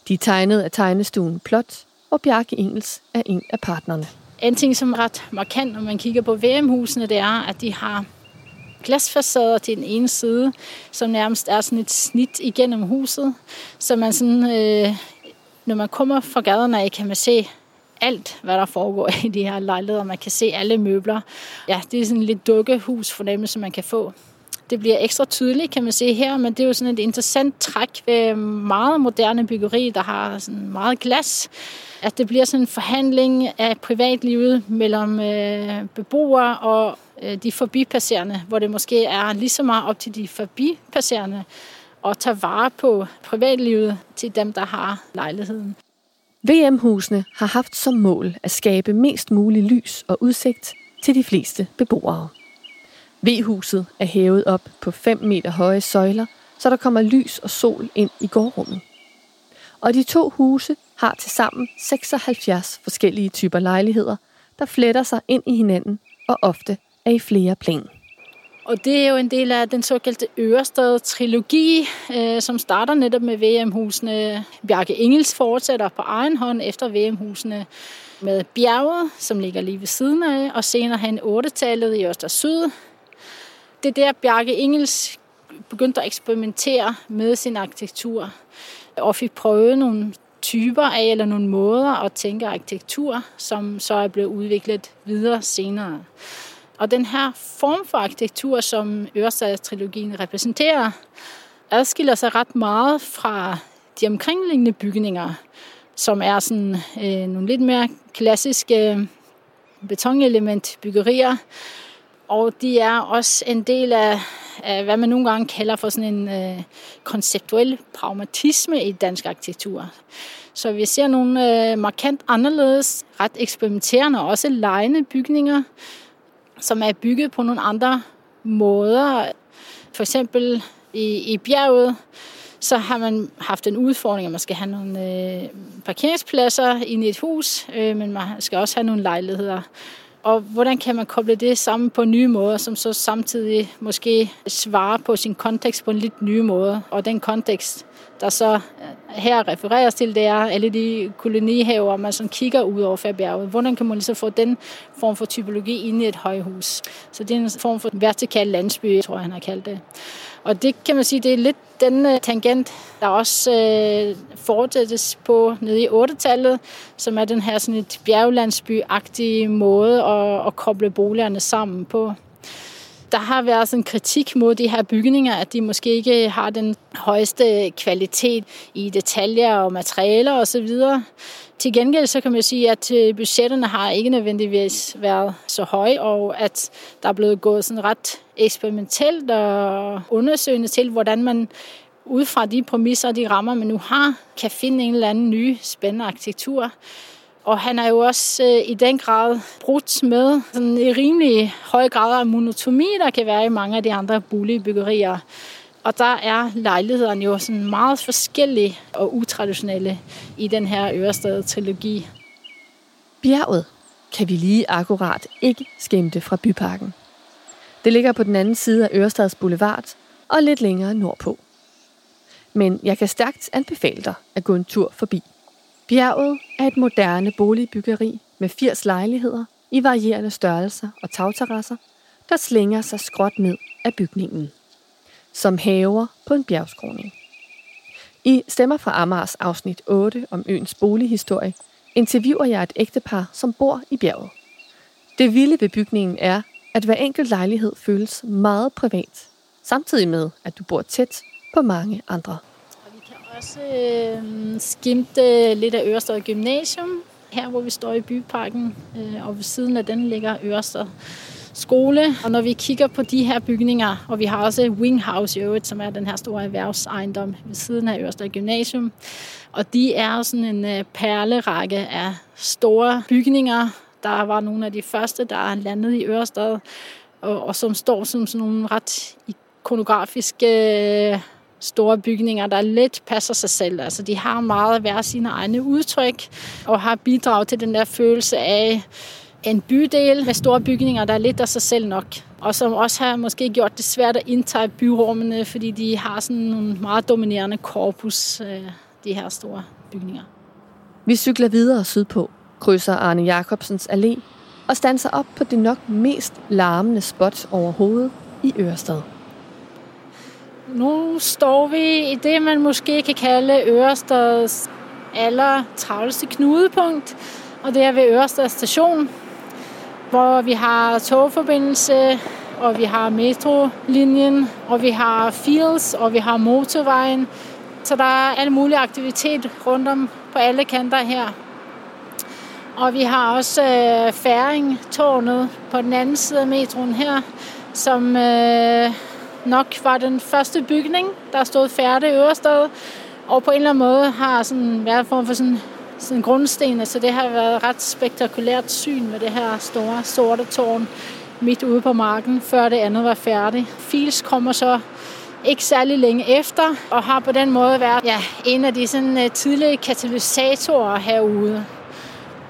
De er tegnet af tegnestuen Plot, og Bjarke Ingels er en af partnerne. En ting, som er ret markant, når man kigger på V M-husene, det er, at de har glasfacader til den ene side, som nærmest er sådan et snit igennem huset. Så man sådan, øh, når man kommer fra gaderne, kan man se alt, hvad der foregår i de her lejligheder. Man kan se alle møbler. Ja, det er sådan lidt dukkehus fornemmelse, man kan få. Det bliver ekstra tydeligt, kan man se her, men det er jo sådan et interessant træk ved meget moderne byggeri, der har sådan meget glas. At det bliver sådan en forhandling af privatlivet mellem øh, beboere og øh, de forbipasserende, hvor det måske er lige så meget op til de forbipasserende at tage vare på privatlivet til dem, der har lejligheden. V M-husene har haft som mål at skabe mest mulig lys og udsigt til de fleste beboere. V-huset er hævet op på fem meter høje søjler, så der kommer lys og sol ind i gårdrummet. Og de to huse har tilsammen seksoghalvfjerds forskellige typer lejligheder, der fletter sig ind i hinanden og ofte er i flere plan. Og det er jo en del af den såkaldte Ørestad-trilogi, øh, som starter netop med V M-husene. Bjarke Ingels fortsætter på egen hånd efter V M-husene med Bjerget, som ligger lige ved siden af, og senere hen otte-tallet i Ørestad Syd. Det er der, Bjarke Ingels begyndte at eksperimentere med sin arkitektur, og fik prøvet nogle typer af, eller nogle måder at tænke arkitektur, som så er blevet udviklet videre senere. Og den her form for arkitektur, som Ørestad-trilogien repræsenterer, adskiller sig ret meget fra de omkringliggende bygninger, som er sådan øh, nogle lidt mere klassiske betonelementbyggerier. Og de er også en del af, af, hvad man nogle gange kalder for sådan en øh, konceptuel pragmatisme i dansk arkitektur. Så vi ser nogle øh, markant anderledes, ret eksperimenterende og også legende bygninger, som er bygget på nogle andre måder. For eksempel i, i Bjerget, så har man haft en udfordring, at man skal have nogle øh, parkeringspladser inde i et hus, øh, men man skal også have nogle lejligheder. Og hvordan kan man koble det sammen på nye måder, som så samtidig måske svarer på sin kontekst på en lidt ny måde. Og den kontekst, der så her refereres til, det er alle de kolonihaver, man sådan kigger ud over Færbjerget. Hvordan kan man ligesom få den form for typologi inde i et højhus? Så det er en form for vertikal landsby, tror jeg, han har kaldt det. Og det kan man sige, det er lidt den tangent, der også øh, fortsættes på nede i otte-tallet, som er den her sådan et bjerglandsby-agtige måde at, at koble boligerne sammen på. Der har været sådan en kritik mod de her bygninger, at de måske ikke har den højeste kvalitet i detaljer og materialer osv. Til gengæld så kan man sige, at budgetterne har ikke nødvendigvis været så høje, og at der er blevet gået sådan ret eksperimentelt og undersøgende til, hvordan man ud fra de præmisser og de rammer, man nu har, kan finde en eller anden ny spændende arkitektur. Og han er jo også øh, i den grad brudt med sådan en rimelig høj grad af monotomi, der kan være i mange af de andre boligbyggerier. Og der er lejlighederne jo sådan meget forskellige og utraditionelle i den her Ørestad-trilogi. Bjerget kan vi lige akkurat ikke skimte fra byparken. Det ligger på den anden side af Ørestads Boulevard og lidt længere nordpå. Men jeg kan stærkt anbefale dig at gå en tur forbi. Bjerget er et moderne boligbyggeri med firs lejligheder i varierende størrelser og tagterrasser, der slænger sig skråt ned af bygningen, som haver på en bjergskroning. I Stemmer fra Amagers afsnit otte om øens bolighistorie interviewer jeg et ægtepar, som bor i bjerget. Det vilde ved bygningen er, at hver enkelt lejlighed føles meget privat, samtidig med, at du bor tæt på mange andre. Og vi kan også øh, skimte lidt af Ørestad Gymnasium, her hvor vi står i byparken, øh, og ved siden af den ligger Ørestad Skole. Og når vi kigger på de her bygninger, og vi har også Winghouse i øvrigt, som er den her store erhvervsejendom ved siden af Ørestad Gymnasium, og de er sådan en perlerække af store bygninger. Der var nogle af de første, der landede i Ørestad, og, og som står som sådan nogle ret ikonografiske store bygninger, der lidt passer sig selv. Altså, de har meget hver sine egne udtryk, og har bidrag til den der følelse af en bydel med store bygninger, der er lidt af sig selv nok, og som også har måske gjort det svært at indtage byrummene, fordi de har sådan nogle meget dominerende korpus, de her store bygninger. Vi cykler videre sydpå, krydser Arne Jacobsens Allé og standser op på det nok mest larmende spot overhovedet i Ørestad. Nu står vi i det, man måske kan kalde Ørestads aller travleste knudepunkt, og det er ved Ørestad station, hvor vi har togforbindelse, og vi har metrolinjen, og vi har Fields, og vi har motorvejen. Så der er alle mulige aktivitet rundt om på alle kanter her. Og vi har også øh, Færingtårnet på den anden side af metroen her, som øh, nok var den første bygning, der stod færdig i Ørestad, og på en eller anden måde har sådan været en form for sådan sådan grundsten, altså det har været ret spektakulært syn med det her store sorte tårn midt ude på marken, før det andet var færdigt. Fields kommer så ikke særlig længe efter, og har på den måde været ja, en af de sådan, tidlige katalysatorer herude.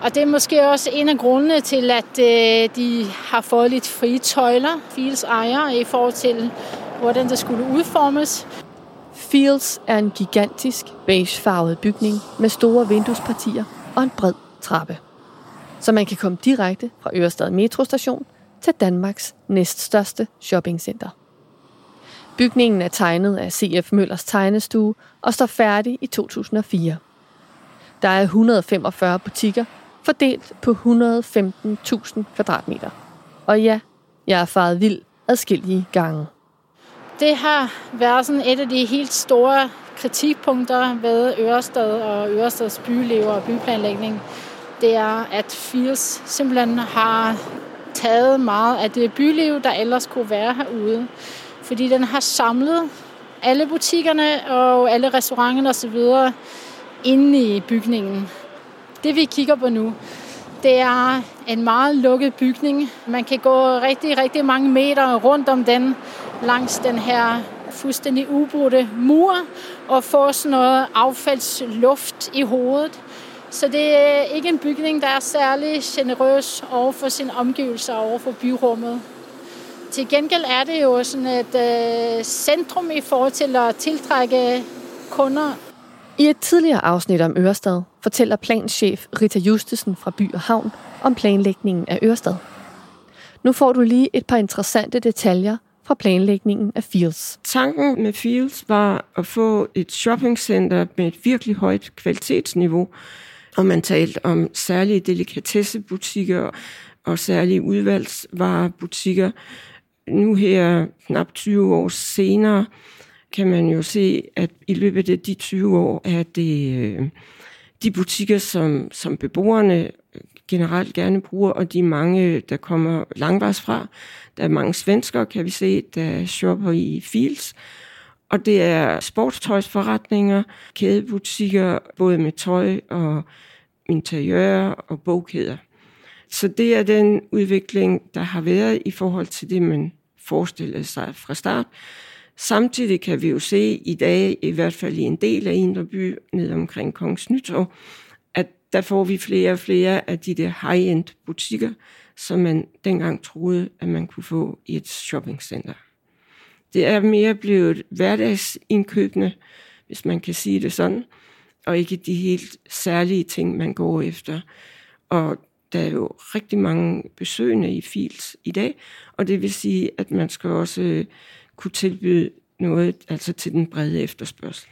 Og det er måske også en af grundene til, at øh, de har fået lidt frie tøjler, Fields ejer, i forhold til, hvordan det skulle udformes. Fields er en gigantisk beigefarvet bygning med store vinduespartier og en bred trappe, så man kan komme direkte fra Ørestad metrostation til Danmarks næststørste shoppingcenter. Bygningen er tegnet af C F Møllers tegnestue og står færdig i to tusind og fire. Der er et hundrede og femogfyrre butikker fordelt på et hundrede og femten tusind kvadratmeter. Og ja, jeg er faret vild adskillige gange. Det har været sådan et af de helt store kritikpunkter ved Ørestad og Ørestads bylever og byplanlægning. Det er, at Fields simpelthen har taget meget af det byliv, der ellers kunne være herude. Fordi den har samlet alle butikkerne og alle restauranterne osv. inde i bygningen. Det vi kigger på nu, det er en meget lukket bygning. Man kan gå rigtig, rigtig mange meter rundt om den, langs den her fuldstændig ubrudte mur, og få sådan noget affaldsluft i hovedet. Så det er ikke en bygning, der er særlig generøs over for sine omgivelser, over for byrummet. Til gengæld er det jo sådan et øh, centrum i forhold til at tiltrække kunder. I et tidligere afsnit om Ørestad fortæller planchef Rita Justesen fra By og Havn om planlægningen af Ørestad. Nu får du lige et par interessante detaljer fra planlægningen af Fields. Tanken med Fields var at få et shoppingcenter med et virkelig højt kvalitetsniveau, og man talte om særlige delikatessebutikker og særlige udvalgsvarebutikker. Nu her, knap tyve år senere, kan man jo se, at i løbet af de tyve år er det de butikker, som, som beboerne generelt gerne bruger, og de mange, der kommer langvejs fra. Der er mange svenskere, kan vi se, der shopper i Fields. Og det er sportstøjsforretninger, kædebutikker, både med tøj og interiør og bogkæder. Så det er den udvikling, der har været i forhold til det, man forestillede sig fra start. Samtidig kan vi jo se i dag, i hvert fald i en del af Indre By, ned omkring Kongens Nytorv, at der får vi flere og flere af de der high-end butikker, som man dengang troede, at man kunne få i et shoppingcenter. Det er mere blevet hverdagsindkøbende, hvis man kan sige det sådan, og ikke de helt særlige ting, man går efter. Og der er jo rigtig mange besøgende i Fields i dag, og det vil sige, at man skal også kunne tilbyde noget altså til den brede efterspørgsel.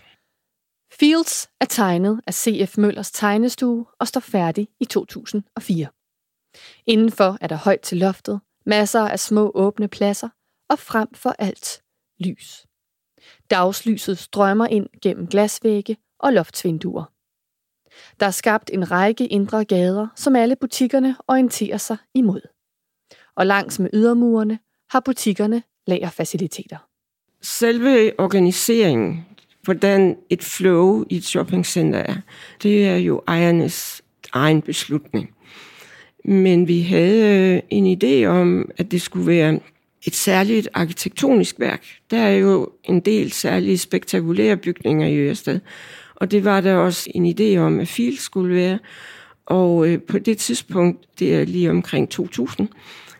Fields er tegnet af C F Møllers tegnestue og står færdig i to tusind og fire. Indenfor er der højt til loftet, masser af små åbne pladser og frem for alt lys. Dagslyset strømmer ind gennem glasvægge og loftsvinduer. Der er skabt en række indre gader, som alle butikkerne orienterer sig imod. Og langs med ydermurene har butikkerne lagerfaciliteter. Selve organiseringen, hvordan et flow i et shoppingcenter er, det er jo ejernes egen beslutning. Men vi havde en idé om, at det skulle være et særligt arkitektonisk værk. Der er jo en del særlige spektakulære bygninger i Ørestad, og det var der også en idé om, at Fields skulle være. Og på det tidspunkt, det er lige omkring to tusind,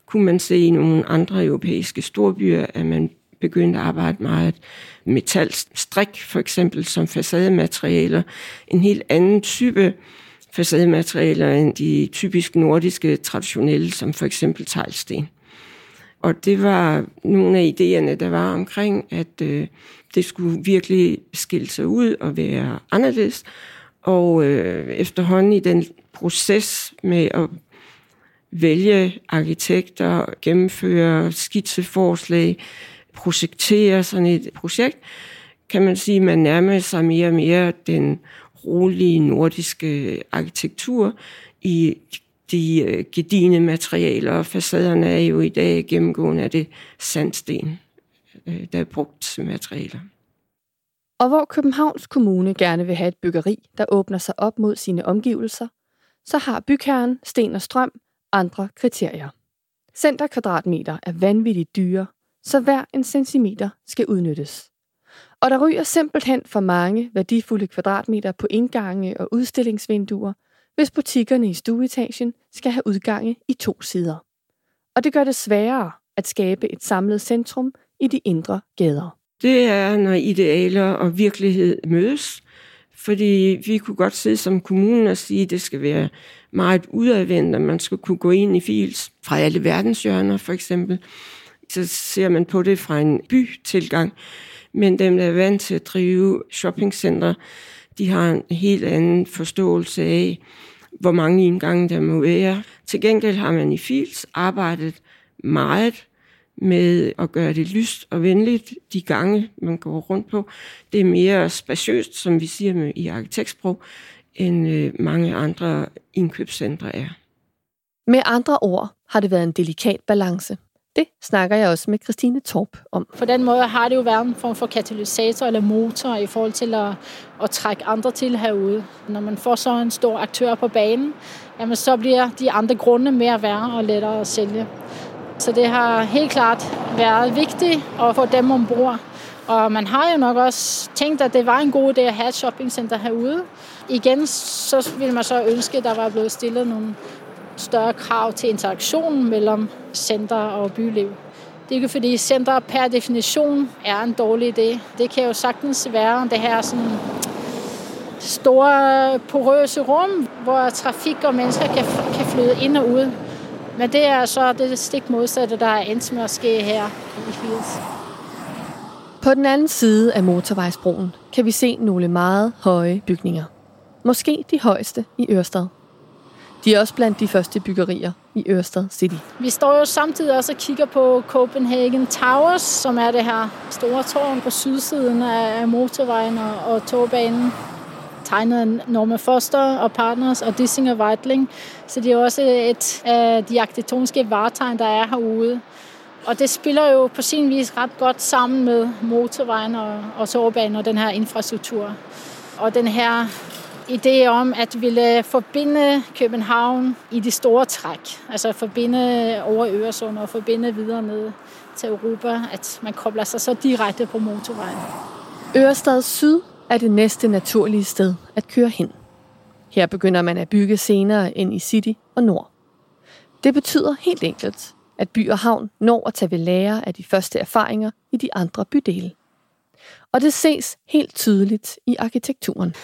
kunne man se i nogle andre europæiske storbyer, at man begyndte at arbejde meget metalstrik, for eksempel som facadematerialer. En helt anden type facadematerialer end de typisk nordiske traditionelle, som for eksempel teglsten. Og det var nogle af idéerne, der var omkring, at øh, det skulle virkelig skille sig ud og være anderledes. Og øh, efterhånden i den proces med at vælge arkitekter, gennemføre skitseforslag, projektere sådan et projekt, kan man sige, at man nærmer sig mere og mere den rolige nordiske arkitektur i de gedigne materialer, og facaderne er jo i dag gennemgående af det sandsten, der er brugt som materialer. Og hvor Københavns Kommune gerne vil have et byggeri, der åbner sig op mod sine omgivelser, så har bygherren Sten og Strøm andre kriterier. Centerkvadratmeter er vanvittigt dyre, så hver en centimeter skal udnyttes. Og der ryger simpelthen for mange værdifulde kvadratmeter på indgange og udstillingsvinduer, hvis butikkerne i stueetagen skal have udgange i to sider. Og det gør det sværere at skabe et samlet centrum i de indre gader. Det er, når idealer og virkelighed mødes, fordi vi kunne godt sidde som kommunen og sige, at det skal være meget udadvendt, at man skal kunne gå ind i Fields fra alle verdenshjørner for eksempel. Så ser man på det fra en bytilgang, men dem, der er vant til at drive shoppingcentre, de har en helt anden forståelse af, hvor mange indgange der må være. Til gengæld har man i Fields arbejdet meget med at gøre det lyst og venligt, de gange, man går rundt på. Det er mere spaciøst, som vi siger i arkitektsprog, end mange andre indkøbscentre er. Med andre ord har det været en delikat balance. Det snakker jeg også med Christine Torp om. På den måde har det jo været en form for katalysator eller motor i forhold til at, at trække andre til herude. Når man får så en stor aktør på banen, jamen så bliver de andre grunde mere værre og lettere at sælge. Så det har helt klart været vigtigt at få dem ombord. Og man har jo nok også tænkt, at det var en god idé at have et shoppingcenter herude. Igen, så ville man så ønske, at der var blevet stillet nogle større krav til interaktionen mellem center og byliv. Det er ikke fordi center per definition er en dårlig idé. Det kan jo sagtens være det her sådan store porøse rum, hvor trafik og mennesker kan, kan flyde ind og ud. Men det er så det stik modsatte, der er endt med at ske her i Fields. På den anden side af motorvejsbroen kan vi se nogle meget høje bygninger. Måske de højeste i Ørestad. De er også blandt de første byggerier i Ørestad City. Vi står jo samtidig også og kigger på Copenhagen Towers, som er det her store tårn på sydsiden af motorvejen og togbanen. Tegnet af Norman Foster og Partners og Dissinger Weitling. Så det er også et af de arkitektoniske vartegn, der er herude. Og det spiller jo på sin vis ret godt sammen med motorvejen og togbanen og den her infrastruktur. Og den her idé om at ville forbinde København i de store træk. Altså forbinde over Øresund og forbinde videre ned til Europa, at man kobler sig så direkte på motorvejen. Ørestad Syd er det næste naturlige sted at køre hen. Her begynder man at bygge senere end i City og Nord. Det betyder helt enkelt, at by og havn når at tage ved lære af de første erfaringer i de andre bydele. Og det ses helt tydeligt i arkitekturen.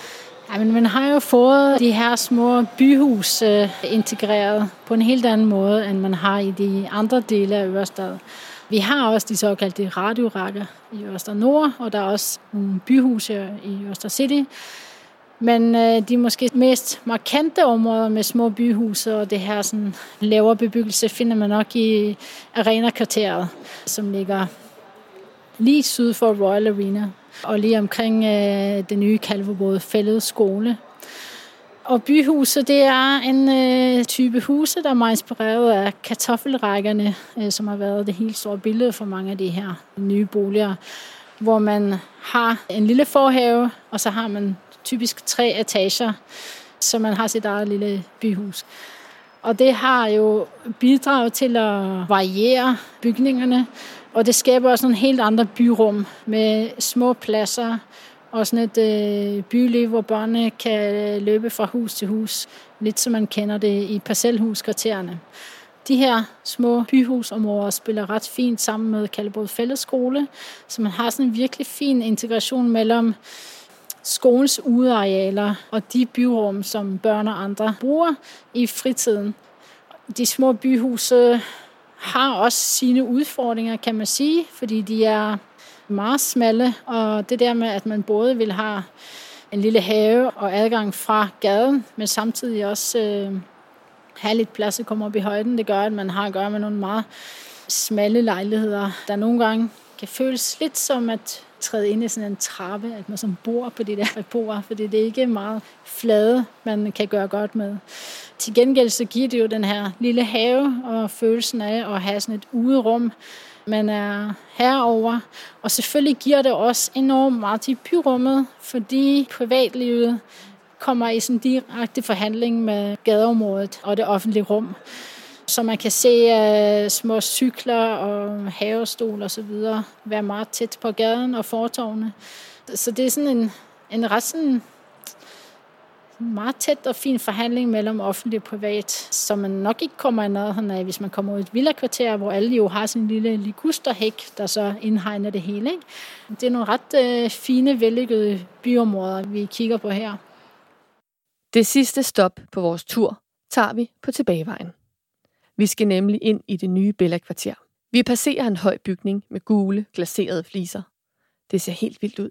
Jamen, man har jo fået de her små byhus integreret på en helt anden måde, end man har i de andre dele af Ørestad. Vi har også de såkaldte radiorækker i Ørestad Nord, og der er også nogle byhuse i Ørestad City. Men de måske mest markante områder med små byhuse og det her sådan lavere bebyggelse finder man nok i Arena-kvarteret, som ligger lige syd for Royal Arena og lige omkring øh, den nye Kalvebod Fælled skole. Og byhuset, det er en øh, type huse, der er meget inspireret af kartoffelrækkerne, øh, som har været det helt store billede for mange af de her nye boliger, hvor man har en lille forhave, og så har man typisk tre etager, så man har sit eget lille byhus. Og det har jo bidraget til at variere bygningerne, og det skaber også nogle helt andre byrum med små pladser og sådan et øh, byliv, hvor børnene kan løbe fra hus til hus, lidt som man kender det i parcelhuskvartererne. De her små byhusområder spiller ret fint sammen med Kalvebod Fælled Skole, så man har sådan en virkelig fin integration mellem skolens udearealer og de byrum, som børn og andre bruger i fritiden. De små byhuse har også sine udfordringer, kan man sige, fordi de er meget smalle, og det der med, at man både vil have en lille have og adgang fra gaden, men samtidig også øh, have lidt plads at komme op i højden, det gør, at man har at gøre med nogle meget smalle lejligheder, der nogle gange kan føles lidt som at træde ind i sådan en trappe, at man som bor på de der bord, fordi det er ikke meget flade, man kan gøre godt med. Til gengæld så giver det jo den her lille have og følelsen af at have sådan et uderum, man er herover. Og selvfølgelig giver det også enormt meget til byrummet, fordi privatlivet kommer i sådan direkte forhandling med gadeområdet og det offentlige rum. Så man kan se uh, små cykler og havestol og så videre være meget tæt på gaden og fortovene. Så det er sådan en, en ret sådan meget tæt og fin forhandling mellem offentligt og privat, som man nok ikke kommer i nærheden af, hvis man kommer ud i et villakvarter, hvor alle jo har sin lille ligusterhæk, der så indhegner det hele, ikke? Det er nogle ret uh, fine, vellykkede byområder, vi kigger på her. Det sidste stop på vores tur tager vi på tilbagevejen. Vi skal nemlig ind i det nye Bellakvarter. Vi passerer en høj bygning med gule, glaserede fliser. Det ser helt vildt ud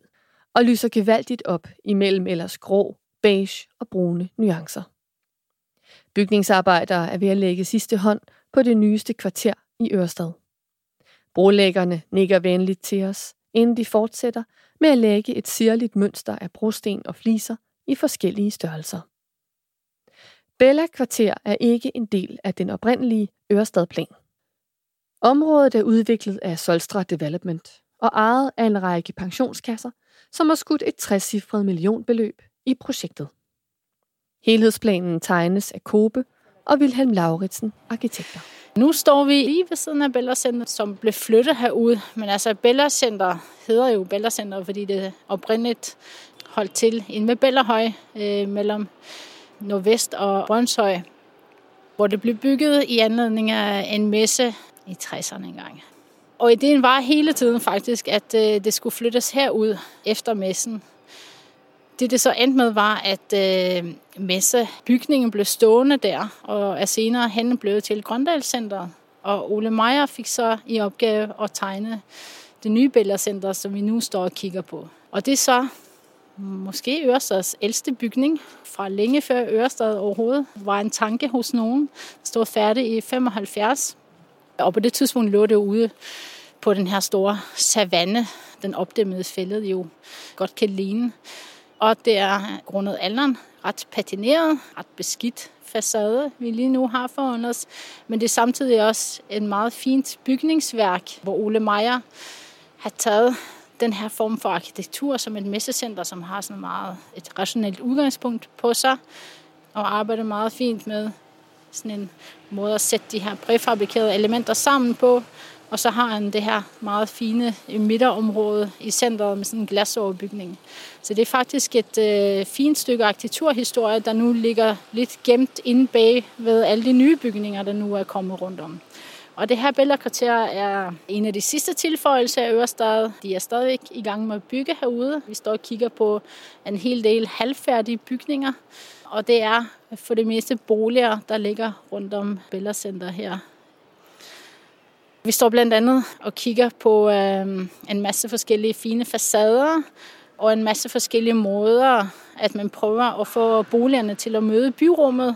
og lyser gevaldigt op imellem ellers grå, beige og brune nuancer. Bygningsarbejdere er ved at lægge sidste hånd på det nyeste kvarter i Ørestad. Brolæggerne nikker venligt til os, inden de fortsætter med at lægge et sirligt mønster af brosten og fliser i forskellige størrelser. Bellakvarter er ikke en del af den oprindelige Ørestadplan. Området er udviklet af Solstra Development og ejet af en række pensionskasser, som har skudt et trecifret millionbeløb i projektet. Helhedsplanen tegnes af COBE og Wilhelm Lauritzen, arkitekter. Nu står vi lige ved siden af Bella Center, som blev flyttet herude. Men altså Bella Center hedder jo Bella Center, fordi det oprindeligt holdt til inde ved Bellahøj øh, mellem Nordvest og Brøndshøj, hvor det blev bygget i anledning af en messe i tresserne engang. Og ideen var hele tiden faktisk, at det skulle flyttes herud efter messen. Det, det så endte med, var, at øh, messebygningen blev stående der, og er senere hen blevet til Grøndal Center. Og Ole Meyer fik så i opgave at tegne det nye Bella Center, som vi nu står og kigger på. Og det er så måske Ørestads ældste bygning, fra længe før Ørestad overhovedet, var en tanke hos nogen. Den stod færdig i femoghalvfjerds, og på det tidspunkt lå det ude på den her store savanne, den opdæmmede fælled jo godt kan ligne. Og det er grundet alderen ret patineret, ret beskidt facade, vi lige nu har foran os, men det er samtidig også en meget fint bygningsværk, hvor Ole Meyer har taget den her form for arkitektur som et messecenter, som har sådan meget et rationelt udgangspunkt på sig, og arbejder meget fint med sådan en måde at sætte de her præfabrikerede elementer sammen på, og så har han det her meget fine midterområde i centret med sådan en glasoverbygning. Så det er faktisk et øh, fint stykke arkitekturhistorie, der nu ligger lidt gemt inde bag ved alle de nye bygninger, der nu er kommet rundt om. Og det her Bellakvarter er en af de sidste tilføjelser af Ørestad. De er stadigvæk i gang med at bygge herude. Vi står og kigger på en hel del halvfærdige bygninger, og det er for det meste boliger, der ligger rundt om Bella Center her. Vi står blandt andet og kigger på øh, en masse forskellige fine facader og en masse forskellige måder, at man prøver at få boligerne til at møde byrummet.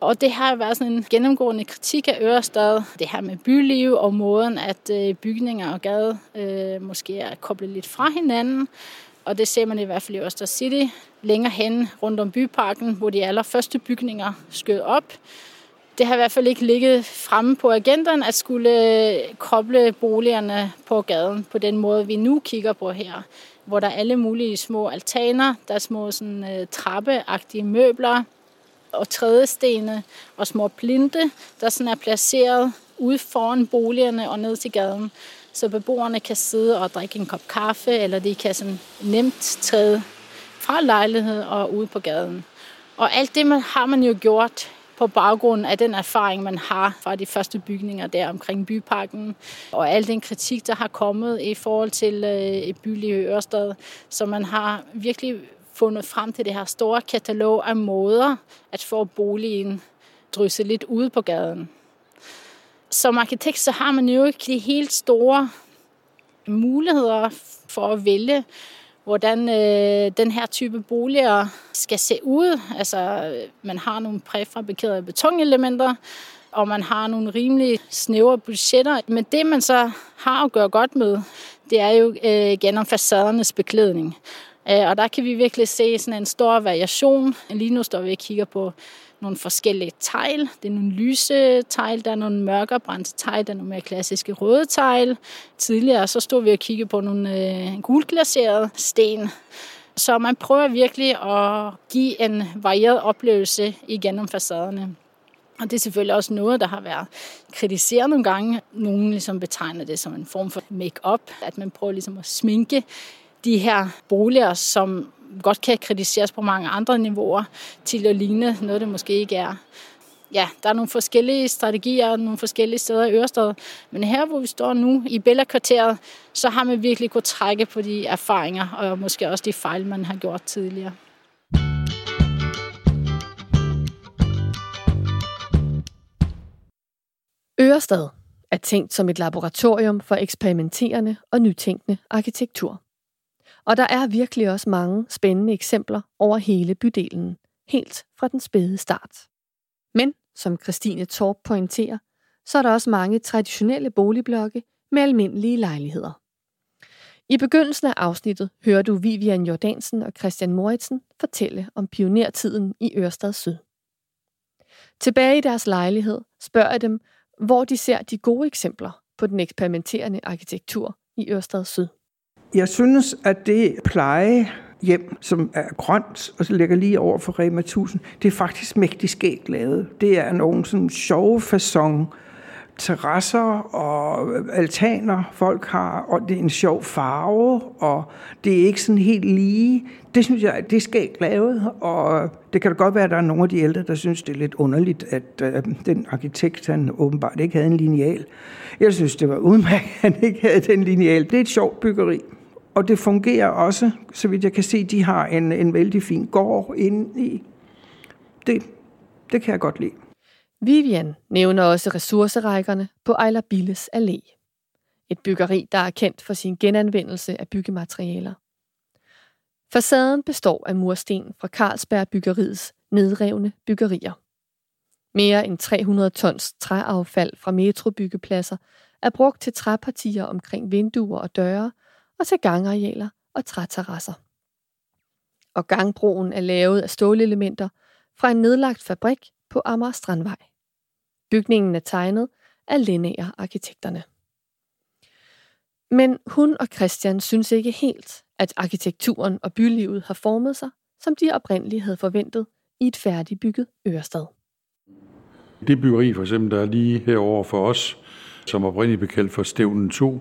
Og det har været sådan en gennemgående kritik af Ørestad. Det her med byliv og måden, at øh, bygninger og gade øh, måske er koblet lidt fra hinanden. Og det ser man i hvert fald i Ørestad City. Længere hen rundt om byparken, hvor de allerførste bygninger skød op. Det har i hvert fald ikke ligget fremme på agendaen, at skulle koble boligerne på gaden på den måde, vi nu kigger på her. Hvor der er alle mulige små altaner, der er små sådan, trappeagtige møbler og trædestene og små plinte, der sådan er placeret ude foran boligerne og ned til gaden. Så beboerne kan sidde og drikke en kop kaffe, eller de kan sådan nemt træde fra lejlighed og ude på gaden. Og alt det man, har man jo gjort på baggrunden af den erfaring, man har fra de første bygninger der omkring byparken, og al den kritik, der har kommet i forhold til et byliv i Ørestad, så man har virkelig fundet frem til det her store katalog af måder at få boligen drysse lidt ude på gaden. Som arkitekt så har man jo ikke de helt store muligheder for at vælge, hvordan øh, den her type boliger skal se ud. Altså, man har nogle præfabrikerede betonelementer, og man har nogle rimelig snævre budgetter. Men det, man så har at gøre godt med, det er jo øh, gennem facadernes beklædning. Øh, og der kan vi virkelig se sådan en stor variation. Lige nu står vi og kigger på nogle forskellige tegl. Det er nogle lyse tegl, der er nogle mørkere brændte tegl, der er nogle mere klassiske røde tegl. Tidligere så stod vi og kiggede på nogle øh, gulglaserede sten. Så man prøver virkelig at give en varieret oplevelse igennem facaderne. Og det er selvfølgelig også noget, der har været kritiseret nogle gange. Nogle ligesom betegner det som en form for make-up, at man prøver ligesom at sminke de her boliger, som godt kan kritiseres på mange andre niveauer, til at ligne noget, det måske ikke er. Ja, der er nogle forskellige strategier, nogle forskellige steder i Ørestad, men her, hvor vi står nu i Bellakvarteret, så har man virkelig kunnet trække på de erfaringer, og måske også de fejl, man har gjort tidligere. Ørestad er tænkt som et laboratorium for eksperimenterende og nytænkende arkitektur. Og der er virkelig også mange spændende eksempler over hele bydelen, helt fra den spæde start. Men, som Christine Torp pointerer, så er der også mange traditionelle boligblokke med almindelige lejligheder. I begyndelsen af afsnittet hører du Vivian Jordansen og Christian Moritsen fortælle om pionertiden i Ørestad Syd. Tilbage i deres lejlighed spørger jeg dem, hvor de ser de gode eksempler på den eksperimenterende arkitektur i Ørestad Syd. Jeg synes, at det plejehjem, som er grønt, og så ligger lige over for Rema tusind, det er faktisk mægtigt skægt lavet. Det er nogle sådan sjove facon, terrasser og altaner, folk har, og det er en sjov farve, og det er ikke sådan helt lige. Det synes jeg, det er skægt lavet, og det kan da godt være, at der er nogle af de ældre, der synes, det er lidt underligt, at øh, den arkitekt, han åbenbart ikke havde en lineal. Jeg synes, det var udmærket, at han ikke havde den lineal. Det er et sjovt byggeri. Og det fungerer også, så vidt jeg kan se, de har en, en vældig fin gård inde i. Det, det kan jeg godt lide. Vivian nævner også ressourcerækkerne på Ejler Billes Allé. Et byggeri, der er kendt for sin genanvendelse af byggematerialer. Facaden består af mursten fra Carlsberg byggeriets nedrevne byggerier. Mere end tre hundrede tons træaffald fra metrobyggepladser er brugt til træpartier omkring vinduer og døre, og til gangarealer og træterrasser. Og gangbroen er lavet af stålelementer fra en nedlagt fabrik på Amager Strandvej. Bygningen er tegnet af Linnaear-arkitekterne. Men hun og Christian synes ikke helt, at arkitekturen og bylivet har formet sig, som de oprindeligt havde forventet i et færdigbygget Ørestad. Det byggeri for eksempel, der er lige herover for os, som oprindeligt blev kaldt for Stævnen to,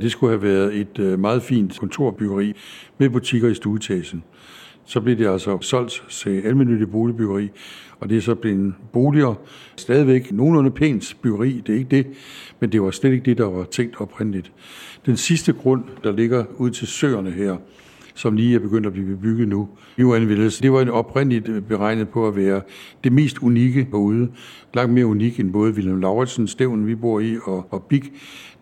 det skulle have været et meget fint kontorbyggeri med butikker i stueetagen. så blev det altså solgt til almennyttigt boligbyggeri, og det er så blevet boliger. Stadigvæk nogenlunde pænt byggeri, det er ikke det, men det var slet ikke det, der var tænkt oprindeligt. Den sidste grund, der ligger ud til søerne her, som lige er begyndt at blive bebygget nu. Det var en oprindeligt beregnet på at være det mest unikke herude. Langt mere unik end både Wilhelm Lauritzen, Stævnen, vi bor i, og, og Big.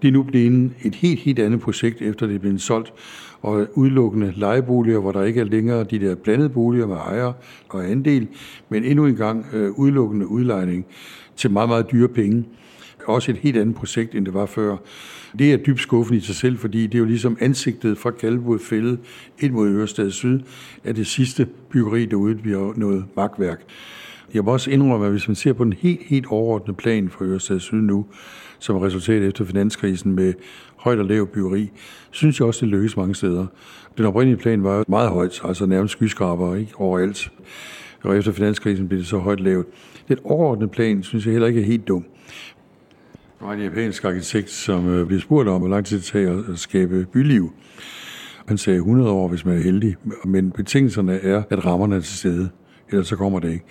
Det er nu blevet et helt, helt andet projekt, efter det er blevet solgt. Og udelukkende lejeboliger, hvor der ikke er længere de der blandede boliger med ejer og andel, men endnu en gang øh, udelukkende udlejning til meget, meget dyre penge. Også et helt andet projekt, end det var før. Det er dybt skuffende i sig selv, fordi det er jo ligesom ansigtet fra Kalvebod Fælled ind mod Ørestad Syd, at det sidste byggeri derude bliver noget magtværk. Jeg må også indrømme, at hvis man ser på den helt, helt overordnede plan for Ørestad Syd nu, som resultat efter finanskrisen med højt og lavt byggeri, synes jeg også, det lykkes mange steder. Den oprindelige plan var meget højt, altså nærmest skyskraber, ikke overalt. Og efter finanskrisen blev det så højt lavt. Den overordnede plan synes jeg heller ikke er helt dum. Der var en japansk arkitekt, som blev spurgt om, hvor lang tid det tager at skabe byliv. Han sagde hundrede år, hvis man er heldig, men betingelserne er, at rammerne er til stede, ellers så kommer det ikke.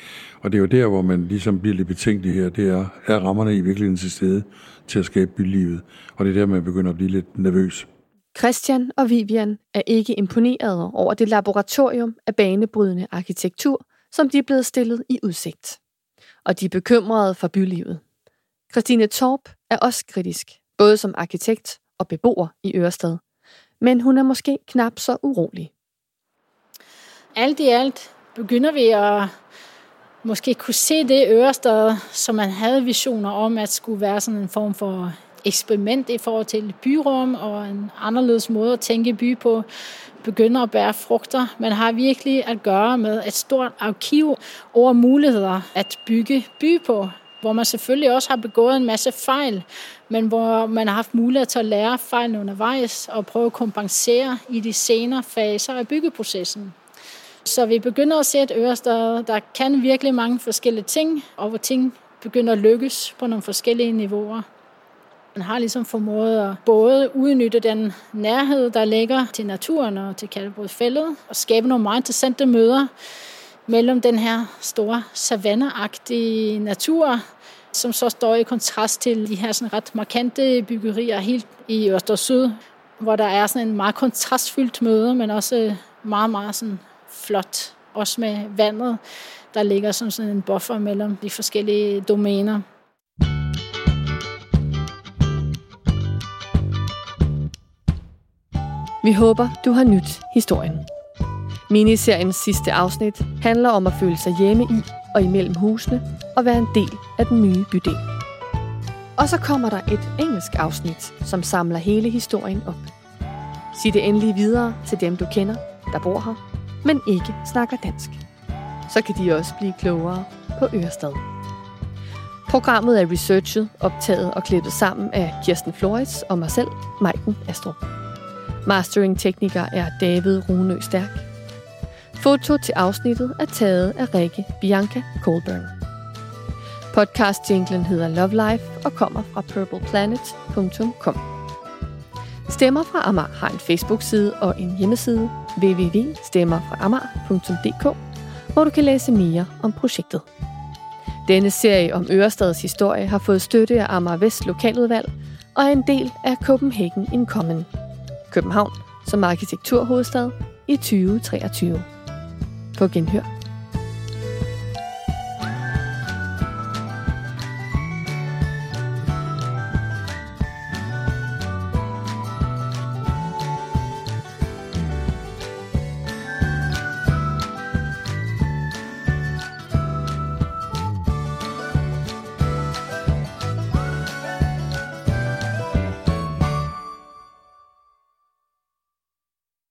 Og det er jo der, hvor man ligesom bliver lidt betænkelig her, det er, er rammerne i virkeligheden til stede til at skabe bylivet? Og det er der, man begynder at blive lidt nervøs. Christian og Vivian er ikke imponeret over det laboratorium af banebrydende arkitektur, som de er blevet stillet i udsigt. Og de er bekymrede for bylivet. Christine Torp er også kritisk, både som arkitekt og beboer i Ørestad. Men hun er måske knap så urolig. Alt i alt begynder vi at måske kunne se det Ørestad, som man havde visioner om, at skulle være sådan en form for eksperiment i forhold til byrum og en anderledes måde at tænke by på, begynder at bære frugter. Man har virkelig at gøre med et stort arkiv over muligheder at bygge by på, hvor man selvfølgelig også har begået en masse fejl, men hvor man har haft mulighed til at lære fejlene undervejs og prøve at kompensere i de senere faser af byggeprocessen. Så vi begynder at se et Ørestad, der kan virkelig mange forskellige ting, og hvor ting begynder at lykkes på nogle forskellige niveauer. Man har ligesom formået at både udnytte den nærhed, der ligger til naturen og til Kalvebod Fælled, og skabe nogle meget interessante møder mellem den her store savanneagtige natur, som så står i kontrast til de her sådan ret markante byggerier helt i øst og syd, hvor der er sådan en meget kontrastfyldt møde, men også meget, meget sådan flot, også med vandet, der ligger som sådan en buffer mellem de forskellige domæner. Vi håber, du har nydt historien. Miniseriens sidste afsnit handler om at føle sig hjemme i og imellem husene og være en del af den nye bydel. Og så kommer der et engelsk afsnit, som samler hele historien op. Sig det endelig videre til dem, du kender, der bor her, men ikke snakker dansk. Så kan de også blive klogere på Ørestad. Programmet er researchet, optaget og klippet sammen af Kirsten Flores og mig selv, Majken Astrup. Mastering-tekniker er David Runø Stærk. Foto til afsnittet er taget af Rikke Bianca Colburn. Podcastjinglen hedder Love Life og kommer fra purple planet punktum com. Stemmer fra Amager har en Facebook-side og en hjemmeside, w w w punktum stemmer fra amager punktum d k, hvor du kan læse mere om projektet. Denne serie om Ørestads historie har fået støtte af Amager Vest Lokaludvalg og er en del af Copenhagen in Common, København som arkitekturhovedstad i tyve treogtyve. På genhør.